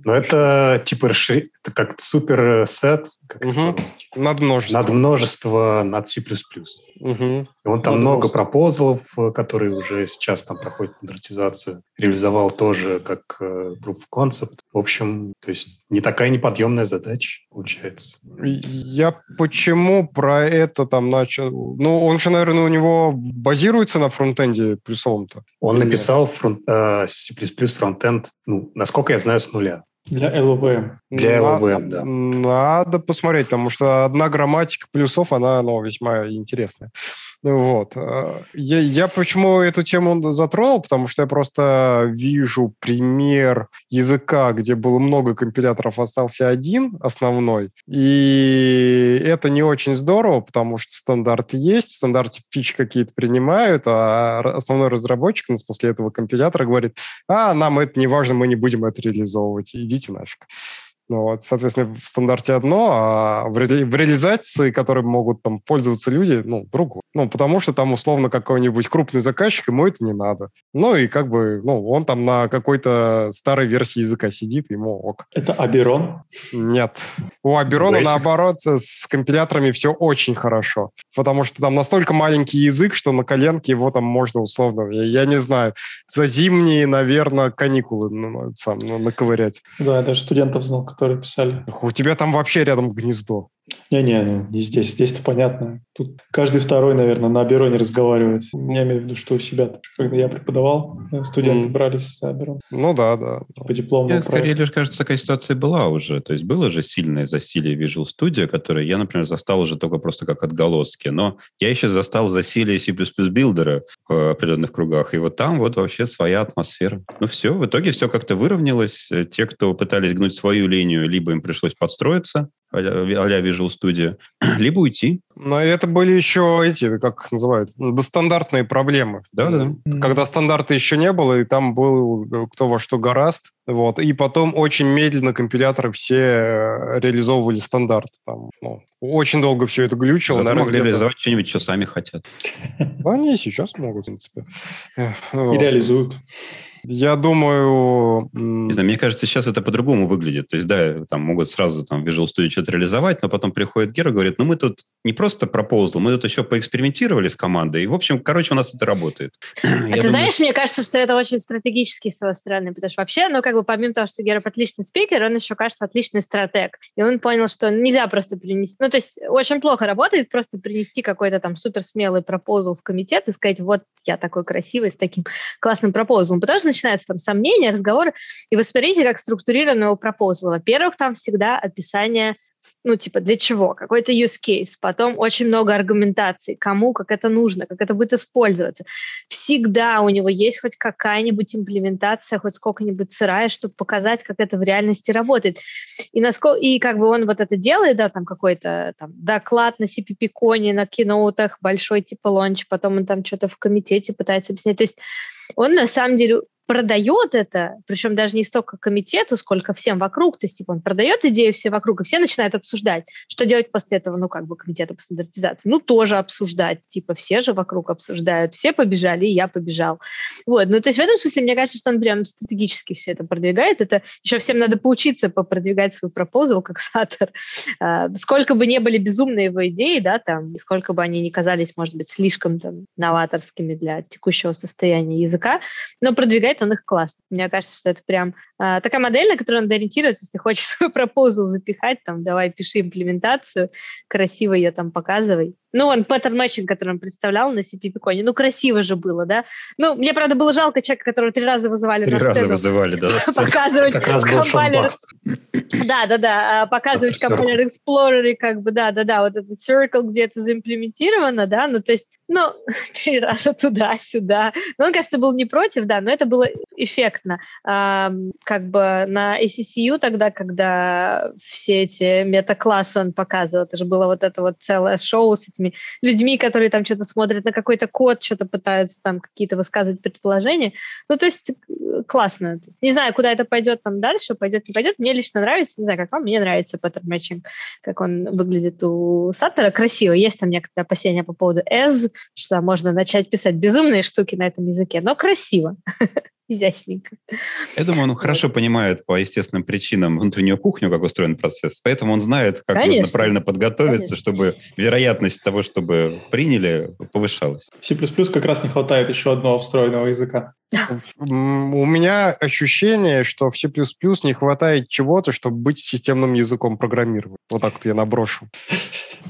Ну, это типа как суперсет. Над множество. Над множество, над C++. Он там много пропозалов, которые уже сейчас там проходят стандартизацию. Реализовал тоже как э, proof of concept. В общем, то есть не такая неподъемная задача получается. Я почему про это там начал? Ну, он же, наверное, у него базируется на фронтенде плюсовом-то. Он или написал фронт, э, C++ фронтенд, ну, насколько я знаю, с нуля. Для эл эл ви эм. Для эл эл ви эм, да. Надо посмотреть, потому что одна грамматика плюсов, она, она весьма интересная. Вот. Я, я почему эту тему затронул? Потому что я просто вижу пример языка, где было много компиляторов, остался один основной. И это не очень здорово, потому что стандарт есть, в стандарте фичи какие-то принимают, а основной разработчик у нас после этого компилятора говорит, а, нам это не важно, мы не будем это реализовывать, идите нафиг. Ну, вот, соответственно, в стандарте одно, а в, ре- в реализации, которой могут там пользоваться люди, ну, другое. Ну, потому что там, условно, какой-нибудь крупный заказчик, ему это не надо. Ну, и как бы, ну, он там на какой-то старой версии языка сидит, ему ок. Это Аберон? Нет. У Аберона, наоборот, с компиляторами все очень хорошо. Потому что там настолько маленький язык, что на коленке его там можно, условно, я, я не знаю, за зимние, наверное, каникулы ну, сам, ну, наковырять. Да, я даже студентов знал, которые писали. У тебя там вообще рядом гнездо. Не-не, не здесь. Здесь-то понятно. Тут каждый второй, наверное, на Абероне разговаривает. Я имею в виду, что у себя, когда я преподавал, студенты mm. брались за Аберон. Ну да, да. По дипломному проекту. Скорее, лишь, кажется, такая ситуация была уже. То есть было же сильное засилие Visual Studio, которое я, например, застал уже только просто как отголоски. Но я еще застал засилие C++ билдера в определенных кругах. И вот там вот вообще своя атмосфера. Ну все, в итоге все как-то выровнялось. Те, кто пытались гнуть свою линию, либо им пришлось подстроиться, а-ля Visual Studio, либо уйти. Но это были еще эти, как их называют, достандартные проблемы. Да-да. Когда стандарта еще не было, и там был кто во что гораст. Вот. И потом очень медленно компиляторы все реализовывали стандарт. Там, ну, очень долго все это глючило. Зато могли реализовать что-нибудь, что сами хотят. Они сейчас могут, в принципе. И реализуют. Я думаю... Не знаю, мне кажется, сейчас это по-другому выглядит. То есть, да, там могут сразу там, в Visual Studio что-то реализовать, но потом приходит Гера и говорит, ну, мы тут не просто пропозал, мы тут еще поэкспериментировали с командой, и, в общем, короче, у нас это работает. А Я ты думаю... знаешь, мне кажется, что это очень стратегически с его стороны, потому что вообще, ну, как бы, помимо того, что Гера отличный спикер, он еще, кажется, отличный стратег. И он понял, что нельзя просто принести... Ну, то есть, очень плохо работает просто принести какой-то там суперсмелый пропозал в комитет и сказать, вот я такой красивый, с таким классным пропозалом. Потому что начинаются там сомнения, разговоры, и вы смотрите, как структурирован его пропозал. Во-первых, там всегда описание, ну, типа, для чего, какой-то use case, потом очень много аргументаций, кому, как это нужно, как это будет использоваться. Всегда у него есть хоть какая-нибудь имплементация, хоть сколько-нибудь сырая, чтобы показать, как это в реальности работает. И, насколько, и как бы он вот это делает, да, там какой-то там доклад на си пи пи-коне, на киноутах, большой типа лонч, потом он там что-то в комитете пытается объяснять. То есть он на самом деле... продает это, причем даже не столько комитету, сколько всем вокруг, то есть типа он продает идею все вокруг, и все начинают обсуждать, что делать после этого, ну как бы комитету по стандартизации, ну тоже обсуждать, типа все же вокруг обсуждают, все побежали, и я побежал. Вот, ну то есть в этом смысле мне кажется, что он прям стратегически все это продвигает, это еще всем надо поучиться попродвигать свой пропозал, как Саттер, сколько бы не были безумные его идеи, да, там, и сколько бы они не казались, может быть, слишком там новаторскими для текущего состояния языка, но продвигать он их классно. Мне кажется, что это прям э, такая модель, на которую надо ориентироваться. Если хочешь свой пропозал запихать, там, давай, пиши имплементацию, красиво ее там показывай. Ну, вон, паттерн-матчинг, который он представлял на си пи пи-коне, ну, красиво же было, да? Ну, мне, правда, было жалко человека, которого три раза вызывали три на сцену. Три раза вызывали, да. Показывать компайлер. Да-да-да, показывать компайлер Explorer, как бы, да-да-да, вот этот Circle, где это заимплементировано, да, ну, то есть, ну, три раза туда-сюда. Ну, он, кажется, был не против, да, но это было эффектно. Как бы на эй си си ю тогда, когда все эти мета-классы он показывал, это же было вот это вот целое шоу с этими людьми, которые там что-то смотрят на какой-то код, что-то пытаются там какие-то высказывать предположения. Ну, то есть классно. То есть, не знаю, куда это пойдет там дальше, пойдет, не пойдет. Мне лично нравится, не знаю, как вам, мне нравится паттерн-матчинг, как он выглядит у Саттера. Красиво. Есть там некоторые опасения по поводу as, что можно начать писать безумные штуки на этом языке, но красиво. Изящненько. Я думаю, он хорошо понимает по естественным причинам внутреннюю кухню, как устроен процесс, поэтому он знает, как Конечно. нужно правильно подготовиться, Конечно. чтобы вероятность того, чтобы приняли, повышалась. В C++ как раз не хватает еще одного встроенного языка. У меня ощущение, что в C++ не хватает чего-то, чтобы быть системным языком программирования. Вот так-то я наброшу.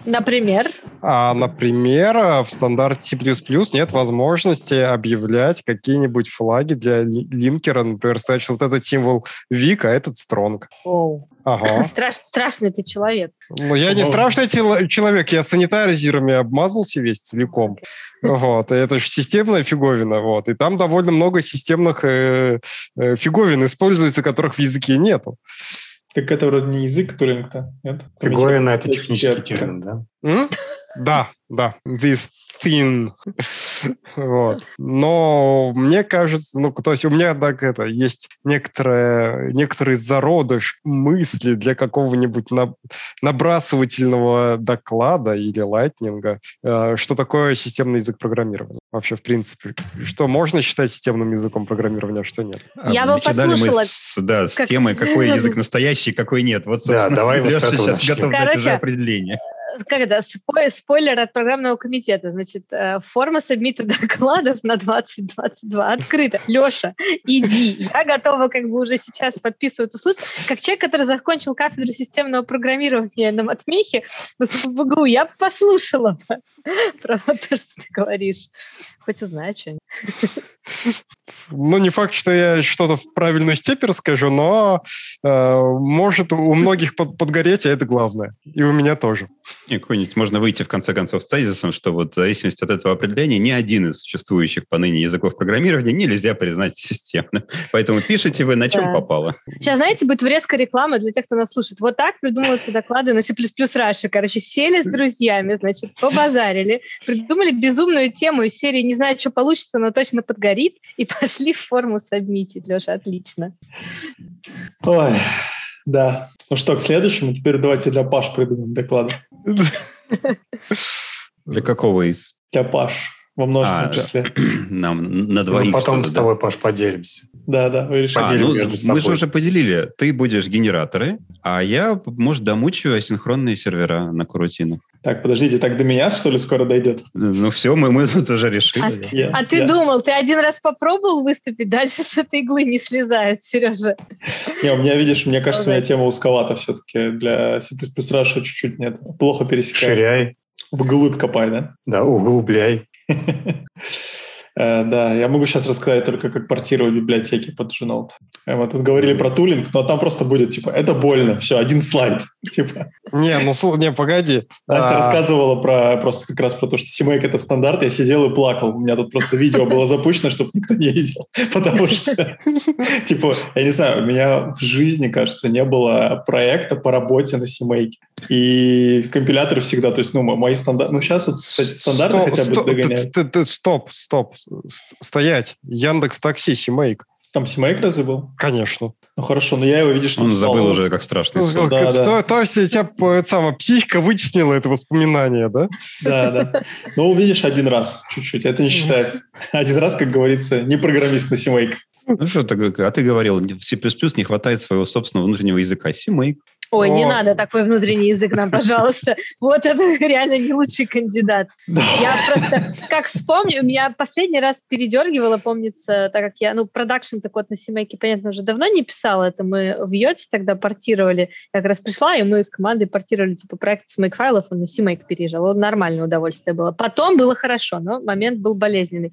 Например? А, например, в стандарте C++ нет возможности объявлять какие-нибудь флаги для линкера. Например, сказать, что вот этот символ weak, а этот strong. Oh. Ага. Страш, страшный ты человек. Ну, я не oh. страшный тел- человек, я санитаризерами обмазался весь целиком. Вот. Это же системная фиговина. Вот. И там довольно много системных э- э- фиговин используется, которых в языке нету. Так это вроде не язык Тьюринга, нет? Фиговина — это технический термин, да? Mm? Да, да. This thing. Вот. Но мне кажется, ну, то есть у меня так это, есть некоторые, некоторые зародыш мысли для какого-нибудь на, набрасывательного доклада или лайтнинга, э, что такое системный язык программирования. Вообще, в принципе, что можно считать системным языком программирования, а что нет. Я бы послушала... С, да, с как... темой, какой язык настоящий, какой нет. Вот, собственно, да, давай Леша сейчас готов дать уже определение. когда спойлер от программного комитета, значит, форма сабмита докладов на двадцать двадцать два открыта. Леша, иди, я готова как бы уже сейчас подписываться, слушать. Как человек, который закончил кафедру системного программирования на матмехе в БГУ, я послушала про то, что ты говоришь. Хоть узнаю что-нибудь. Ну, не факт, что я что-то в правильную степь расскажу, но э, может у многих под, подгореть, а это главное. И у меня тоже. И какой-нибудь можно выйти, в конце концов, с тезисом, что вот в зависимости от этого определения ни один из существующих поныне языков программирования нельзя признать системным. Поэтому пишите вы, на чем да. попало. Сейчас, знаете, будет врезка рекламы для тех, кто нас слушает. Вот так придумываются доклады на C++ Russia. Короче, сели с друзьями, значит, побазарили, придумали безумную тему из серии «Не знаю, что получится, но точно подгорит», и пошли в форму сабмитить, Леша, отлично. Ой, да. Ну что, к следующему? Теперь давайте для Паш придумаем доклад. Для какого из? Для Паш, во множественном а, числе. Нам на двоих. Мы потом с тобой, да? Паш, поделимся. Да, да, вы решили. А, ну, мы собой. же уже поделили. Ты будешь генераторы, а я, может, домучаю асинхронные сервера на корутинах. Так, подождите, так до меня, что ли, скоро дойдет? Ну все, мы, мы тут уже решили. А, да. я, а ты я. думал, ты один раз попробовал выступить, дальше с этой иглы не слезают, Сережа. Не, у меня, видишь, мне кажется, у меня тема узковата все-таки. Для C++ Russia чуть-чуть нет, плохо пересекается. Ширяй. Вглубь копай, да? Да, углубляй. Да, я могу сейчас рассказать только, как портировать библиотеки под джи ноут. Мы тут говорили про тулинг, но там просто будет, типа, это больно, все, один слайд. Типа. Не, ну, не, погоди. Настя рассказывала про, просто как раз про то, что CMake — это стандарт, я сидел и плакал. У меня тут просто видео было запущено, чтобы никто не видел. Потому что, типа, я не знаю, у меня в жизни, кажется, не было проекта по работе на CMake. И компиляторы всегда, то есть, ну, мои стандарты... Ну, сейчас вот, кстати, стандарты хотя бы догоняют. Стоп, стоп. Стоять. Яндекс.Такси, CMake. Там CMake разве был? Конечно. Ну хорошо, но я его, видишь, не Он писал. забыл уже, как страшный сон. Да, да. То, то есть тебя сама психика вытеснила это воспоминание, да? Да, да. Ну, видишь, один раз чуть-чуть, это не считается. Один раз, как говорится, не программист на CMake. Ну что ты, а ты говорил, в C++ не хватает своего собственного внутреннего языка. CMake. Ой, О. не надо такой внутренний язык нам, пожалуйста. Вот это реально не лучший кандидат. Да. Я просто, как вспомню, меня последний раз передергивало, помнится, так как я, ну, продакшн так вот на CMake, понятно, уже давно не писала. Это мы в Йоте тогда портировали. Я как раз пришла, и мы с командой портировали, типа, проект CMake файлов, он на CMake переезжал. Вот нормальное удовольствие было. Потом было хорошо, но момент был болезненный.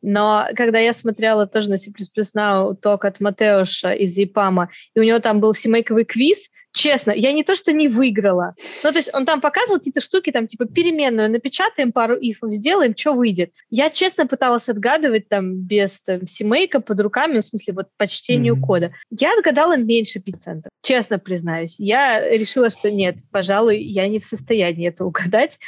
Но когда я смотрела тоже на C++ Now ток от Матеуша из ЕПАМа, и у него там был CMake-овый квиз, честно, я не то что не выиграла. Ну, то есть он там показывал какие-то штуки, там, типа, переменную напечатаем, пару ифов сделаем, что выйдет. Я, честно, пыталась отгадывать там без там, CMake под руками, в смысле, вот по чтению mm-hmm. кода. Я отгадала меньше пять центов, честно признаюсь. Я решила, что нет, пожалуй, я не в состоянии это угадать.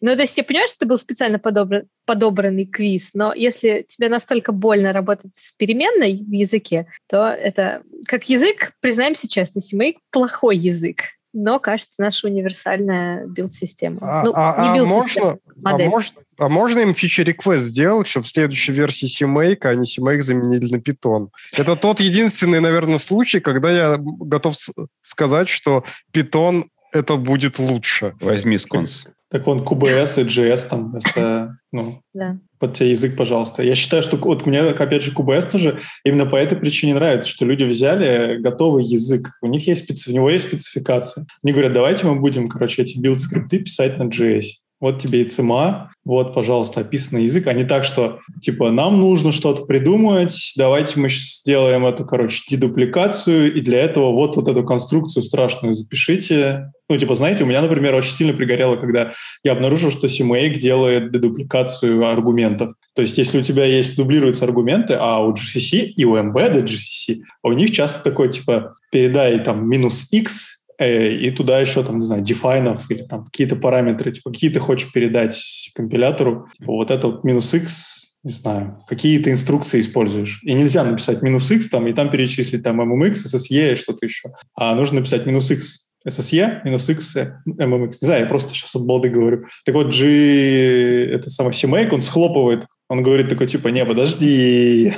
Ну, то есть я понимаю, что это был специально подобран, подобранный квиз, но если тебе настолько больно работать с переменной в языке, то это, как язык, признаемся честно, CMake плохой язык, но, кажется, наша универсальная билд-система. А, ну, а, не билд-система, а, а, а можно им фичер-реквест сделать, чтобы в следующей версии CMake, а не CMake заменили на Python? Это тот единственный, наверное, случай, когда я готов сказать, что Python это будет лучше. Возьми сконс. Так он кью би эс и джей эс там вместо... Ну, да. Под тебе язык, пожалуйста. Я считаю, что вот мне, опять же, кью би эс тоже именно по этой причине нравится, что люди взяли готовый язык, у них есть специ... у него есть спецификация. Они говорят, давайте мы будем, короче, эти билд-скрипты писать на джей эс. Вот тебе и ЦМА, вот, пожалуйста, описанный язык, а не так, что, типа, нам нужно что-то придумать, давайте мы сейчас сделаем эту, короче, дедупликацию, и для этого вот, вот эту конструкцию страшную запишите. Ну, типа, знаете, у меня, например, очень сильно пригорело, когда я обнаружил, что CMake делает дедупликацию аргументов. То есть, если у тебя есть, дублируются аргументы, а у джи си си и у Embedded джи си си, у них часто такое, типа, передай, там, минус X, и туда еще, там, не знаю, дефайнов или там какие-то параметры, типа, какие ты хочешь передать компилятору, типа, вот это вот минус X, не знаю, какие ты инструкции используешь. И нельзя написать минус X там, и там перечислить там эм эм икс, эс эс и и что-то еще. А нужно написать минус X. эс эс и минус икс эм эм икс. Не знаю, я просто сейчас от балды говорю. Так вот, G, это самый CMake, он схлопывает, он говорит такой, типа, не, подожди,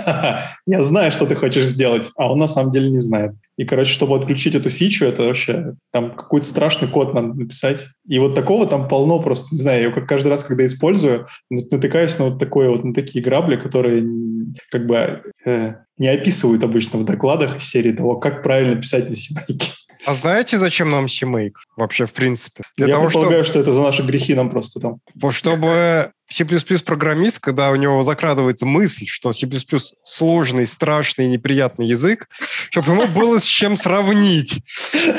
я знаю, что ты хочешь сделать, а он на самом деле не знает. И, короче, чтобы отключить эту фичу, это вообще, там, какой-то страшный код надо написать. И вот такого там полно просто, не знаю, я как каждый раз, когда использую, натыкаюсь на вот такое вот, на такие грабли, которые как бы э, не описывают обычно в докладах серии того, как правильно писать на CMake. А знаете, зачем нам CMake вообще, в принципе? Для Я того, предполагаю, чтобы... что это за наши грехи нам просто там. Чтобы си плюс плюс программист, когда у него закрадывается мысль, что C++ сложный, страшный, неприятный язык, чтобы ему было с чем сравнить.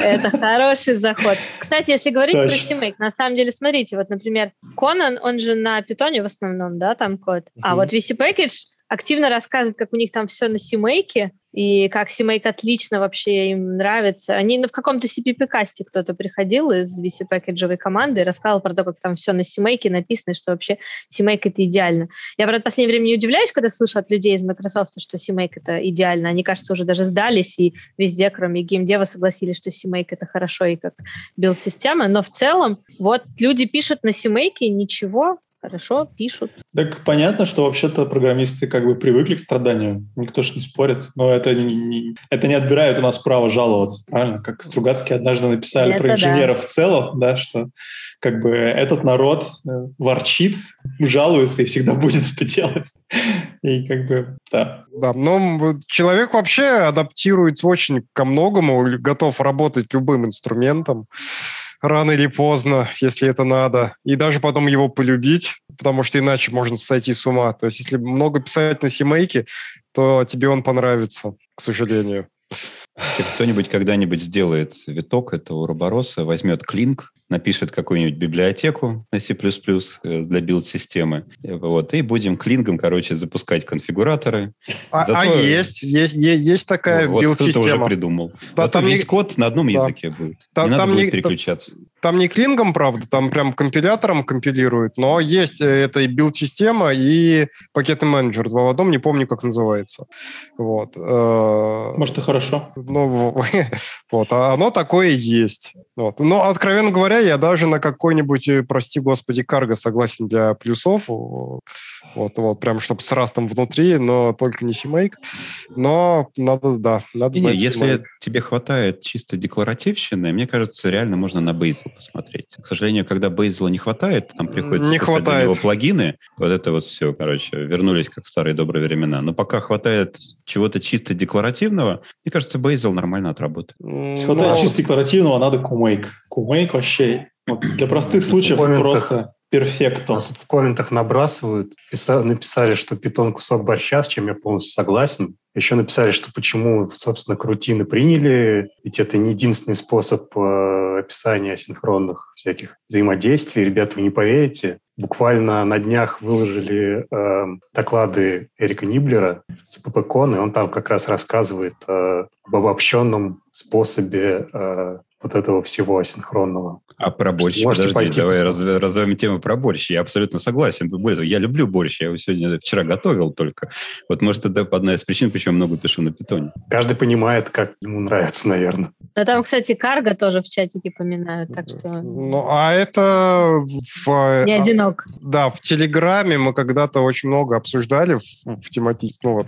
Это хороший заход. Кстати, если говорить про CMake, на самом деле, смотрите, вот, например, Conan, он же на питоне в основном, да, там код. А вот ви си Package активно рассказывает, как у них там все на CMake, и как CMake отлично вообще им нравится. Они ну, в каком-то си пи пи-касте кто-то приходил из ви си-пэкэджевой команды и рассказывал про то, как там все на CMake написано, что вообще CMake — это идеально. Я, правда, в последнее время не удивляюсь, когда слышу от людей из Microsoft, что CMake — это идеально. Они, кажется, уже даже сдались, и везде, кроме геймдева, согласились, что CMake — это хорошо и как билд-система. Но в целом, вот, люди пишут на CMake ничего, хорошо пишут. Так понятно, что вообще-то программисты как бы привыкли к страданию. Никто ж не спорит. Но это не, это не отбирает у нас право жаловаться, правильно? Как Стругацкие однажды написали это про инженеров, да, в целом, да, что как бы этот народ ворчит, жалуется и всегда будет это делать. И как бы, да. Да, но человек вообще адаптируется очень ко многому, готов работать любым инструментом. Рано или поздно, если это надо. И даже потом его полюбить, потому что иначе можно сойти с ума. То есть, если много писать на CMake, то тебе он понравится, к сожалению. Если кто-нибудь когда-нибудь сделает виток этого уробороса, возьмет клинк, напишет какую-нибудь библиотеку на C++ для билд-системы, вот, и будем клингом, короче, запускать конфигураторы. А, Зато... а есть, есть, есть такая вот, билд-система. Вот, кто-то уже придумал. Да, а там весь не... код на одном языке, да, будет. Да, не надо там будет не... переключаться. Там не клингом, правда, там прям компилятором компилируют, но есть эта и билд-система, и пакетный менеджер. Два в одном, не помню, как называется. Вот. Может, и хорошо. Ну, вот, оно такое есть. Вот. Но, откровенно говоря, я даже на какой-нибудь, прости господи, карго согласен для плюсов, вот, вот, прям, чтобы с растом внутри, но только не CMake. Но надо, да, надо знать. Не, если тебе хватает чисто декларативщины, мне кажется, реально можно на Bazel посмотреть. К сожалению, когда Bazel не хватает, там приходится не хватает. Его плагины, вот это вот все, короче, вернулись как в старые добрые времена. Но пока хватает чего-то чисто декларативного, мне кажется, Bazel нормально отработает. Если хватает но... чисто декларативного, надо CMake. CMake вообще вот, для простых случаев просто... Перфекто. Нас вот в комментах набрасывают, писали, написали, что питон кусок борща, с чем я полностью согласен. Еще написали, что почему, собственно, корутины приняли, ведь это не единственный способ э, описания асинхронных всяких взаимодействий. Ребята, вы не поверите, буквально на днях выложили э, доклады Эрика Ниблера с ЦПП-кон, и он там как раз рассказывает э, об обобщенном способе э, вот этого всего асинхронного. А про борщ, подожди, пойти, давай разовьем тему про борщ. Я абсолютно согласен. Я люблю борщ, я его сегодня, вчера готовил только. Вот, может, это одна из причин, почему я много пишу на питоне. Каждый понимает, как ему нравится, наверное. Но там, кстати, карго тоже в чатике поминают, так что... Ну, а это... В, не одинок. Да, в Телеграме мы когда-то очень много обсуждали в, в тематическом, ну, вот,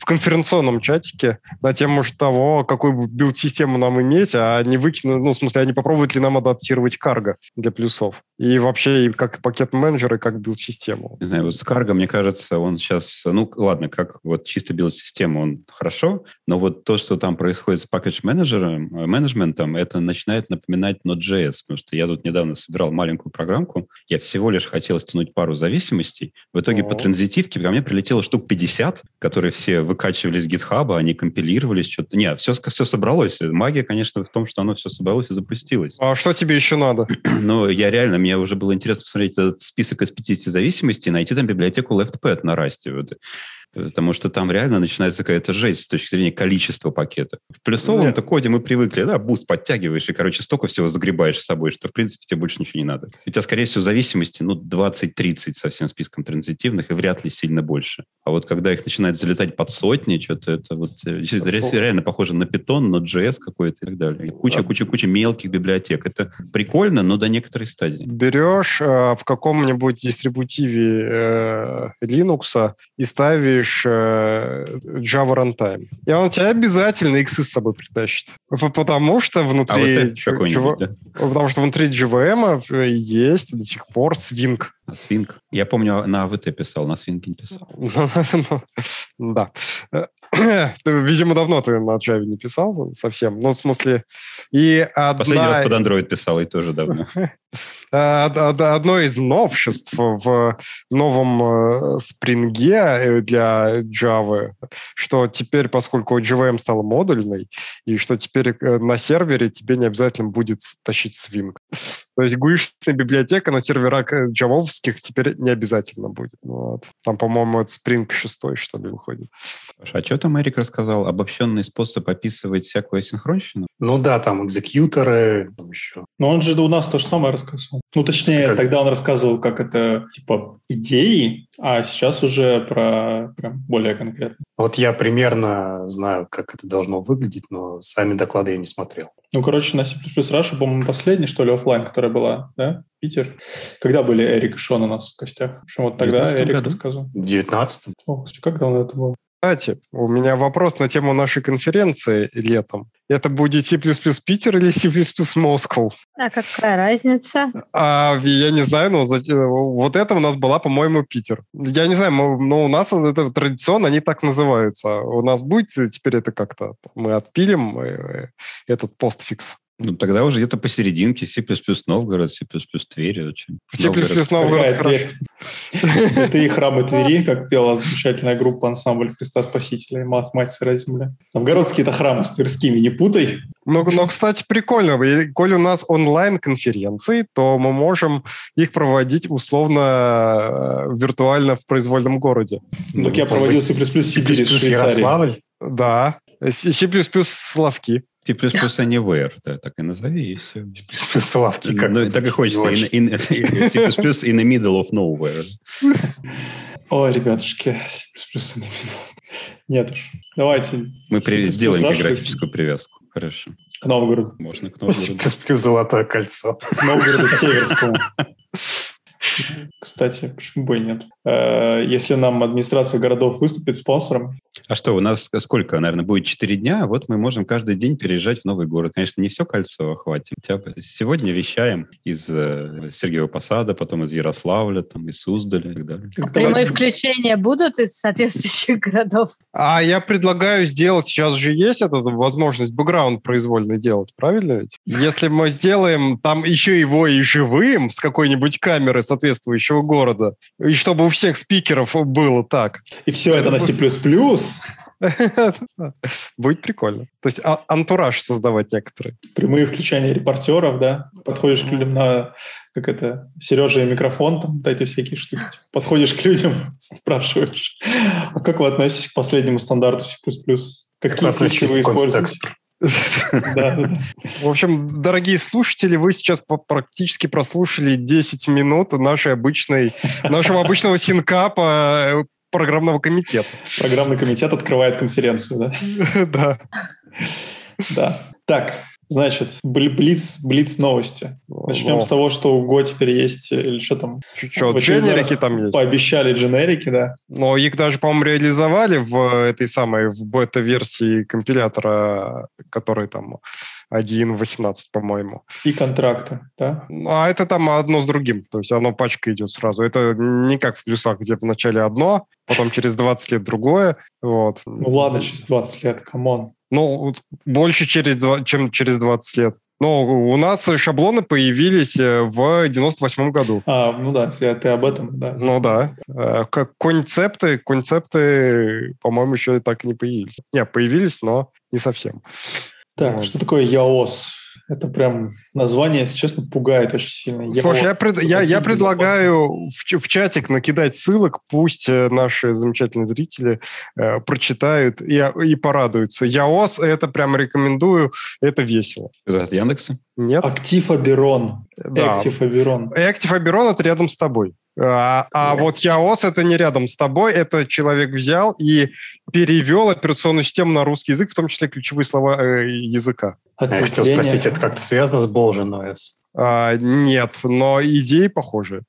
в конференционном чатике на тему того, какую билд-систему нам иметь, а не выкинуть. Ну, в смысле, они попробуют ли нам адаптировать карго для плюсов? И вообще, как пакет-менеджер, и как билд-систему. Не знаю, вот с карго, мне кажется, он сейчас... Ну, ладно, как вот чисто билд-система, он хорошо, но вот то, что там происходит с пакет-менеджером, менеджментом, это начинает напоминать Node.js, потому что я тут недавно собирал маленькую программку, я всего лишь хотел стянуть пару зависимостей. В итоге О-о-о. по транзитивке ко мне прилетело штук пятьдесят, которые все выкачивались с GitHub, они компилировались, что-то... Не, все, все собралось. Магия, конечно, в том, что оно все собралось и запустилось. А что тебе еще надо? Ну, я реально, мне уже было интересно посмотреть этот список из пятидесяти зависимостей и найти там библиотеку LeftPad на Rust. Вот. Потому что там реально начинается какая-то жесть с точки зрения количества пакетов. В плюсовом-то коде мы привыкли, да, буст подтягиваешь и, короче, столько всего загребаешь с собой, что, в принципе, тебе больше ничего не надо. У тебя, скорее всего, зависимости, ну, двадцать-тридцать со всем списком транзитивных и вряд ли сильно больше. А вот когда их начинает залетать под сотни, что-то это вот реально похоже на Python, на джей эс какой-то и так далее. Куча-куча-куча мелких библиотек. Это прикольно, но до некоторой стадии. Берешь э, в каком-нибудь дистрибутиве э, Linux и ставишь э, Java Runtime. И он тебя обязательно иксы с собой притащит. Потому что внутри... А вот G- да? Потому что внутри джи ви эм есть до сих пор Swing. Swing. Я помню, на эй ви ти писал, на Swing не писал. Да. Видимо, давно ты на Java не писал совсем. Ну, в смысле... И одна... Последний раз под Android писал, и тоже давно. Одно из новшеств в новом спринге для Java, что теперь, поскольку джи ви эм стала модульной, и что теперь на сервере тебе не обязательно будет тащить Swing. То есть гуишная библиотека на серверах джавовских теперь не обязательно будет. Вот. Там, по-моему, это Spring шесть, что ли, выходит. А что там Эрик рассказал? Обобщенный способ описывать всякую асинхронщину? Ну да, там экзекьюторы, там еще. Но он же у нас то же самое рассказывал. Ну, точнее, как? Тогда он рассказывал, как это, типа, идеи, а сейчас уже про прям более конкретно. Вот я примерно знаю, как это должно выглядеть, но сами доклады я не смотрел. Ну, короче, на C++ Russia, по-моему, последний, что ли, офлайн, которая была, да? Питер. Когда были Эрик и Шон у нас в гостях? В общем, вот тогда Эрик рассказывал. В девятнадцатом. О, как давно это было? Кстати, у меня вопрос на тему нашей конференции летом. Это будет C++ Питер или C++ Москва? А какая разница? А, я не знаю, но вот это у нас была, по-моему, Питер. Я не знаю, но у нас это традиционно они так называются. У нас будет теперь это как-то... Мы отпилим этот постфикс. Ну, тогда уже где-то посерединке C++ Новгород, C++ Тверь. Очень. C++ Новгород. Новгород. Тверь. Святые храмы Твери, как пела замечательная группа ансамбль Христа Спасителя и Мат, Мать Сыра Земля. Новгородские-то храмы с тверскими не путай. Но, но, кстати, прикольно. Коль у нас онлайн-конференции, то мы можем их проводить условно виртуально в произвольном городе. Ну, так я проводил C++ Сибирь, Швейцария. Да. C++ Славки. C++ Anywhere, да, так и назови, и все. C++ Славки. Ну, так и хочется. In, in, in, C++ in the middle of nowhere. Ой, ребятушки, C++ in the middle. Нет уж. Давайте. Мы при... сделаем географическую привязку. Хорошо. К Новгороду. Можно к Новгороду. C++ Золотое кольцо. К Новгороду Северскому. Кстати, почему бы и нет? Если нам администрация городов выступит спонсором. А что, у нас сколько? Наверное, будет четыре дня. Вот мы можем каждый день переезжать в новый город. Конечно, не все кольцо охватим. Сегодня вещаем из Сергеева Посада, потом из Ярославля, там, из Суздаля и так далее. А прямые включения будут из соответствующих городов? А я предлагаю сделать, сейчас же есть эта возможность бэкграунд произвольно делать, правильно ведь? Если мы сделаем там еще его и живым с какой-нибудь камеры соответствующего города, и чтобы у всех спикеров было так. И все это, это на C++. Будет прикольно. То есть а- антураж создавать некоторые. Прямые включения репортеров, да. Подходишь к людям на, как это, Сережа и микрофон, там, дайте всякие штуки. Подходишь к людям, спрашиваешь, а как вы относитесь к последнему стандарту C++? Какие фичи вы используете? В общем, дорогие слушатели, вы сейчас практически прослушали десять минут нашей обычной, нашего обычного синкапа программного комитета. Программный комитет открывает конференцию, да? Да. Да. Так, значит, блиц, блиц новости. Начнем с того, что у Go теперь есть, или что там? Дженерики там есть. Пообещали дженерики, да. Но их даже, по-моему, реализовали в этой самой, в бета-версии компилятора, который там один точка восемнадцать, по-моему. И контракты, да? А это там одно с другим, то есть оно пачка идет сразу. Это не как в плюсах, где вначале одно, потом через двадцать лет другое. Вот. Ну ладно, через двадцать лет, камон. Ну, больше, через, чем через двадцать лет. Но у нас шаблоны появились в девяносто восьмом году. А, ну да, если ты об этом, да. Ну да. Как концепты, концепты, по-моему, еще и так и не появились. Не, появились, но не совсем. Так, вот. Что такое яос? Это прям название, если честно, пугает очень сильно. Слушай, я, пред, я, я предлагаю в, в чатик накидать ссылок, пусть наши замечательные зрители э, прочитают и, и порадуются. яос, это прям рекомендую, это весело. Это от Яндекса? Нет. Актив-Оберон. Да. Актив-Оберон. Актив-Оберон – это рядом с тобой. А, а вот яос – это не рядом с тобой, это человек взял и перевел операционную систему на русский язык, в том числе ключевые слова э, языка. Ответвление. Я хотел спросить, это как-то связано с Bolgen о эс? А, нет, но идеи похожи.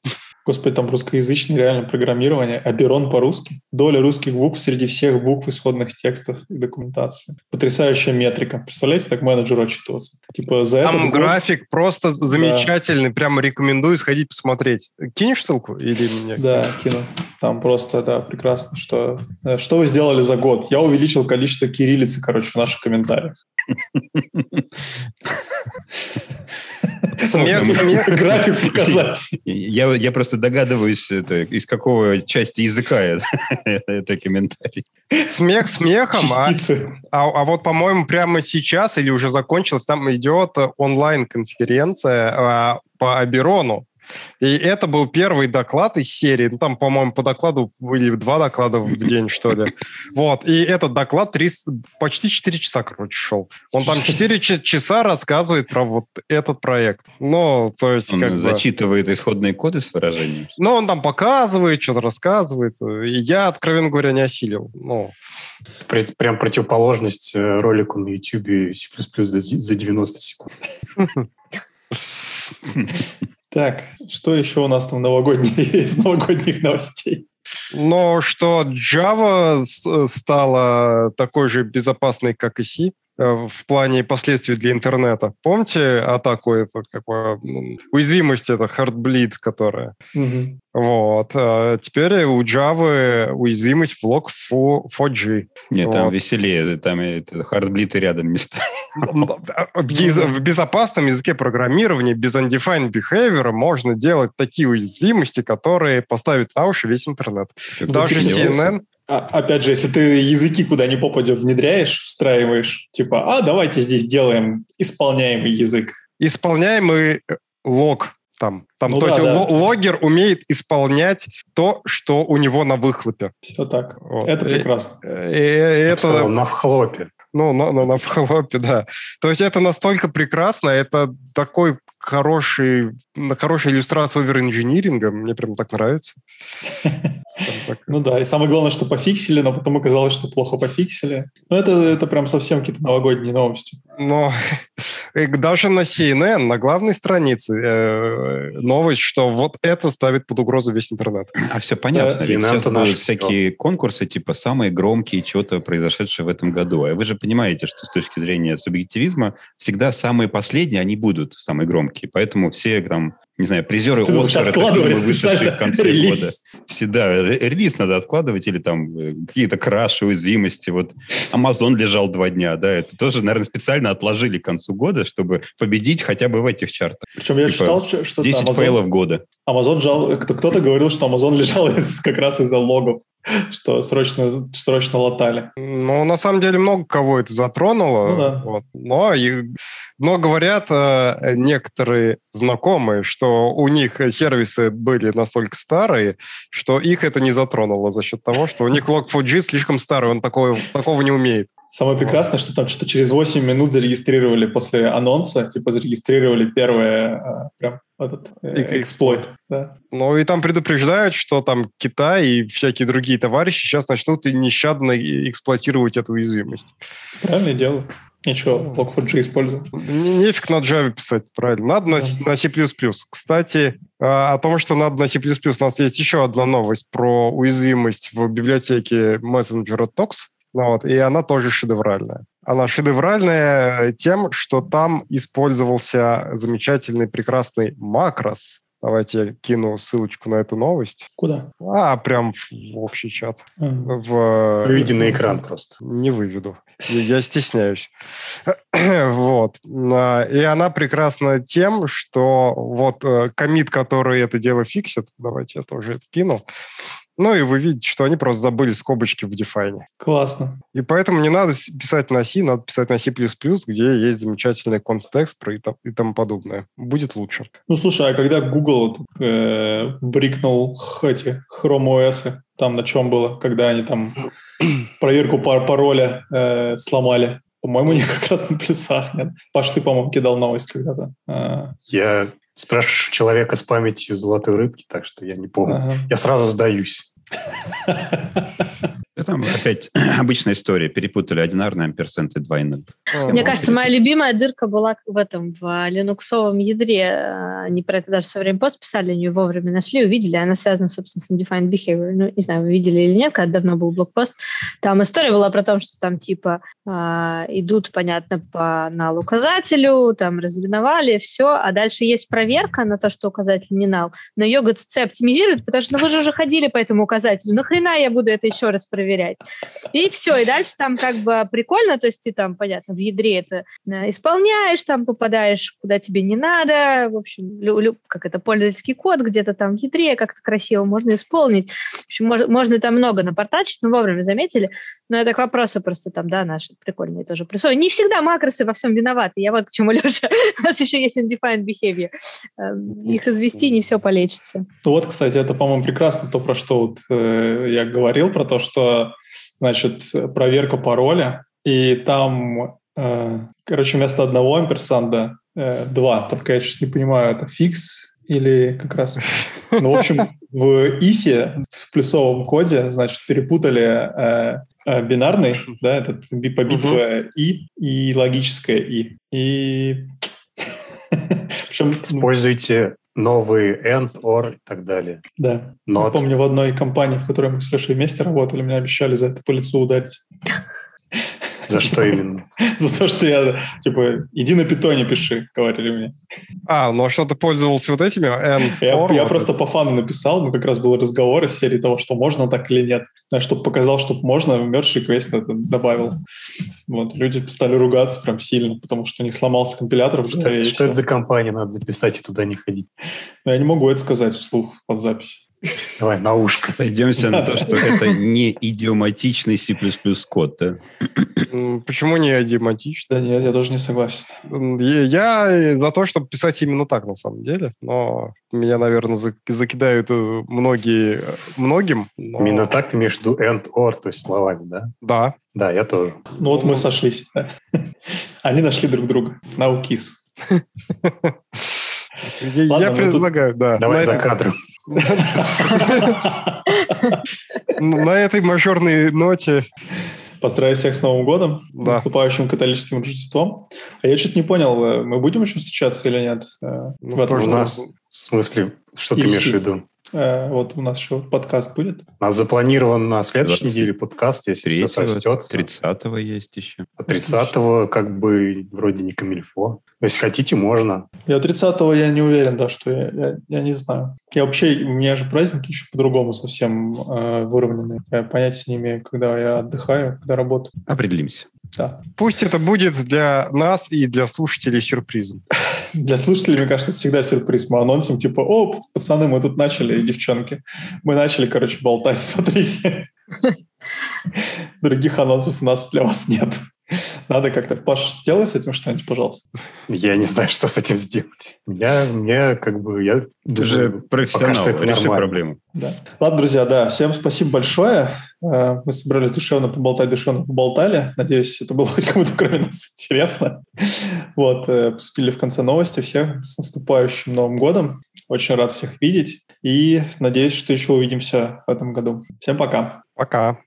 Господи, там русскоязычное реально программирование. Оберон по-русски. Доля русских букв среди всех букв исходных текстов и документации. Потрясающая метрика. Представляете, так менеджеру отчитываться. Типа, за там это график будет... просто замечательный. Да. Прямо рекомендую сходить посмотреть. Кинешь ссылку? Или мне? Да, кину. Там просто, да, прекрасно. Что, что вы сделали за год? Я увеличил количество кириллицы, короче, в наших комментариях. Смех, смех, график показать. Я, я просто догадываюсь, это, из какого части языка это, это комментарий. Смех смехом, а, а, а вот, по-моему, прямо сейчас или уже закончилось, там идет онлайн-конференция а, по Оберону. И это был первый доклад из серии. Ну, там, по-моему, по докладу были два доклада в день, что ли. Вот. И этот доклад три, почти четыре часа, короче, шел. Он там четыре часа рассказывает про вот этот проект. Ну, то есть... Он как зачитывает бы... исходные коды с выражением? Ну, он там показывает, что-то рассказывает. И я, откровенно говоря, не осилил. Ну. Прям противоположность ролику на YouTube C++ за девяносто секунд. Так, что еще у нас там новогодние, из новогодних новостей? Но что Java стала такой же безопасной, как и C, в плане последствий для интернета. Помните атаку, это, как бы, уязвимость, это Heartbleed, которая... Угу. Вот. А теперь у Java уязвимость в лог фор джи. Нет, вот. Там веселее, там Heartbleed рядом места. В безопасном языке программирования без undefined behavior можно делать такие уязвимости, которые поставят на уши весь интернет. Даже си эн эн... А, опять же, если ты языки куда ни попадя внедряешь, встраиваешь, типа, а, давайте здесь делаем исполняемый язык. Исполняемый лог там. Там ну, то да, есть да. Логер умеет исполнять то, что у него на выхлопе. Все так. Вот. Это прекрасно. И, и, это... На вхлопе. Ну, на, на, на вхлопе, да. То есть это настолько прекрасно, это такой хороший, хорошая иллюстрация овер-инжиниринга. Мне прям так нравится. Ну да, и самое главное, что пофиксили, но потом оказалось, что плохо пофиксили. Ну это, это прям совсем какие-то новогодние новости. Но даже на си эн эн, на главной странице э, новость, что вот это ставит под угрозу весь интернет. А все понятно. Да. Сейчас будут всякие конкурсы, типа самые громкие чего-то произошедшие в этом году. А вы же понимаете, что с точки зрения субъективизма всегда самые последние, они будут самые громкие. Поэтому все там... Не знаю, призеры Оскара, вышедшие в конце релиз. Года. Всегда релиз надо откладывать, или там какие-то краши, уязвимости. Вот Amazon лежал два дня, да, это тоже, наверное, специально отложили к концу года, чтобы победить хотя бы в этих чартах. Причем я типа читал, что десять Amazon... фейлов года. Amazon жал... Кто-то говорил, что Amazon лежал как раз из-за логов, что срочно, срочно латали. Ну, на самом деле, много кого это затронуло. Ну, да. Вот. Но, и... Но говорят некоторые знакомые, что у них сервисы были настолько старые, что их это не затронуло за счет того, что у них лог фор джи слишком старый, он такого, такого не умеет. Самое прекрасное, что там что-то через восемь минут зарегистрировали после анонса, типа зарегистрировали первое прям этот эксплойт. Да. Ну и там предупреждают, что там Китай и всякие другие товарищи сейчас начнут нещадно эксплуатировать эту уязвимость. Правильное дело. Ничего, лог фор джи использую. Нефиг на Java писать, правильно. Надо на, на C++. Кстати, о том, что надо на C++, у нас есть еще одна новость про уязвимость в библиотеке мессенджера Tox. Вот, и она тоже шедевральная. Она шедевральная тем, что там использовался замечательный, прекрасный макрос. Давайте я кину ссылочку на эту новость. Куда? А, прям в общий чат. Mm. В... Выведи на экран просто. Не выведу. Я стесняюсь. Вот. И она прекрасна тем, что вот коммит, который это дело фиксит, давайте я тоже это кину, Ну, и вы видите, что они просто забыли скобочки в дефайне. Классно. И поэтому не надо писать на C, надо писать на C++, где есть замечательный конст-экс и тому подобное. Будет лучше. Ну, слушай, а когда Google э, брикнул эти Chrome о эс, там на чем было, когда они там проверку пар- пароля э, сломали? По-моему, они как раз на плюсах. Нет? Паш, ты, по-моему, кидал новость когда-то. А... Я... Спрашиваешь человека с памятью золотой рыбки, так что я не помню. Ага. Я сразу сдаюсь. Там опять обычная история. Перепутали одинарный амперсент и двойной. Мне кажется, моя любимая дырка была в этом, в линуксовом ядре. Они про это даже все время пост писали, они ее вовремя нашли, увидели. Она связана, собственно, с undefined behavior. Ну, не знаю, вы видели или нет, когда давно был блокпост. Там история была про то, что там типа идут, понятно, по null указателю, там разлиновали, все. А дальше есть проверка на то, что указатель не null. Но ее джи си си оптимизирует, потому что ну, вы же уже ходили по этому указателю. Нахрена я буду это еще раз проверять? И все, и дальше там как бы прикольно, то есть ты там, понятно, в ядре это исполняешь, там попадаешь, куда тебе не надо, в общем, лю- как это, пользовательский код где-то там в ядре как-то красиво можно исполнить, в общем, мож- можно там много напортачить, но вовремя заметили, но это к вопросу просто там, да, наши прикольные тоже прессовые. Не всегда макросы во всем виноваты, я вот к чему, Леша, у нас еще есть undefined behavior, их извести не все полечится. Ну вот, кстати, это, по-моему, прекрасно то, про что вот, э, я говорил, про то, что значит, проверка пароля, и там, э, короче, вместо одного амперсанда э, два. Только я сейчас не понимаю, это фикс или как раз... Ну, в общем, в ифе, в плюсовом коде, значит, перепутали... Э, бинарный, да, этот по битве угу. и, и логическое и. И... Причем... Используйте... новые and, or и так далее. Да. Not. Я помню, в одной компании, в которой мы с Лешей вместе работали, мне обещали за это по лицу ударить. За что именно? За то, что я, типа, иди на питоне пиши, говорили мне. А, ну а что ты пользовался вот этими? And, я or, я вот просто это? По фану написал, ну как раз был разговор из серии того, что можно так или нет. Я чтобы показал, что можно, мертвый квест добавил. Вот, люди стали ругаться прям сильно, потому что у них сломался компилятор. Что, что, что это за компания, надо записать и туда не ходить. Но я не могу это сказать вслух под запись. Давай на ушко. Сойдемся на то, что это не идиоматичный C++ код, да? Почему не идиоматичный? Да нет, я тоже не согласен. Я за то, чтобы писать именно так, на самом деле. Но меня, наверное, закидают многие многим. Но... Именно так ты имеешь в виду and, or, то есть словами, да? Да. Да, я тоже. Ну вот мы сошлись. Они нашли друг друга. Now kiss. Я предлагаю, да. Давай за кадром. На этой мажорной ноте. Поздравляю всех с Новым годом, да. Наступающим католическим Рождеством. А я что-то не понял, мы будем еще встречаться или нет? Ну, у нас, в смысле, что ты имеешь в виду? Вот у нас еще подкаст будет. У нас запланирован на следующей неделе подкаст, если все срастется. тридцатого есть еще. А тридцатого как бы вроде не камильфо. Если хотите, можно. Я тридцатого я не уверен, да, что я, я, я не знаю. Я вообще, у меня же праздники еще по-другому совсем э, выровнены. Я понятия не имею, когда я отдыхаю, когда работаю. Определимся. Да. Пусть это будет для нас и для слушателей сюрпризом. Для слушателей, мне кажется, это всегда сюрприз. Мы анонсим, типа, о, пацаны, мы тут начали, девчонки. Мы начали, короче, болтать, смотрите. Других анонсов у нас для вас нет. Надо как-то... Паш, сделай с этим что-нибудь, пожалуйста. Я не знаю, что с этим сделать. Я, мне как бы... Я даже профессионал, пока что это реши проблему. Да. Ладно, друзья, да, всем спасибо большое. Мы собрались душевно поболтать, душевно поболтали. Надеюсь, это было хоть кому-то, кроме нас, интересно. Вот, обсудили в конце новости. Всех с наступающим Новым годом. Очень рад всех видеть. И надеюсь, что еще увидимся в этом году. Всем пока. Пока.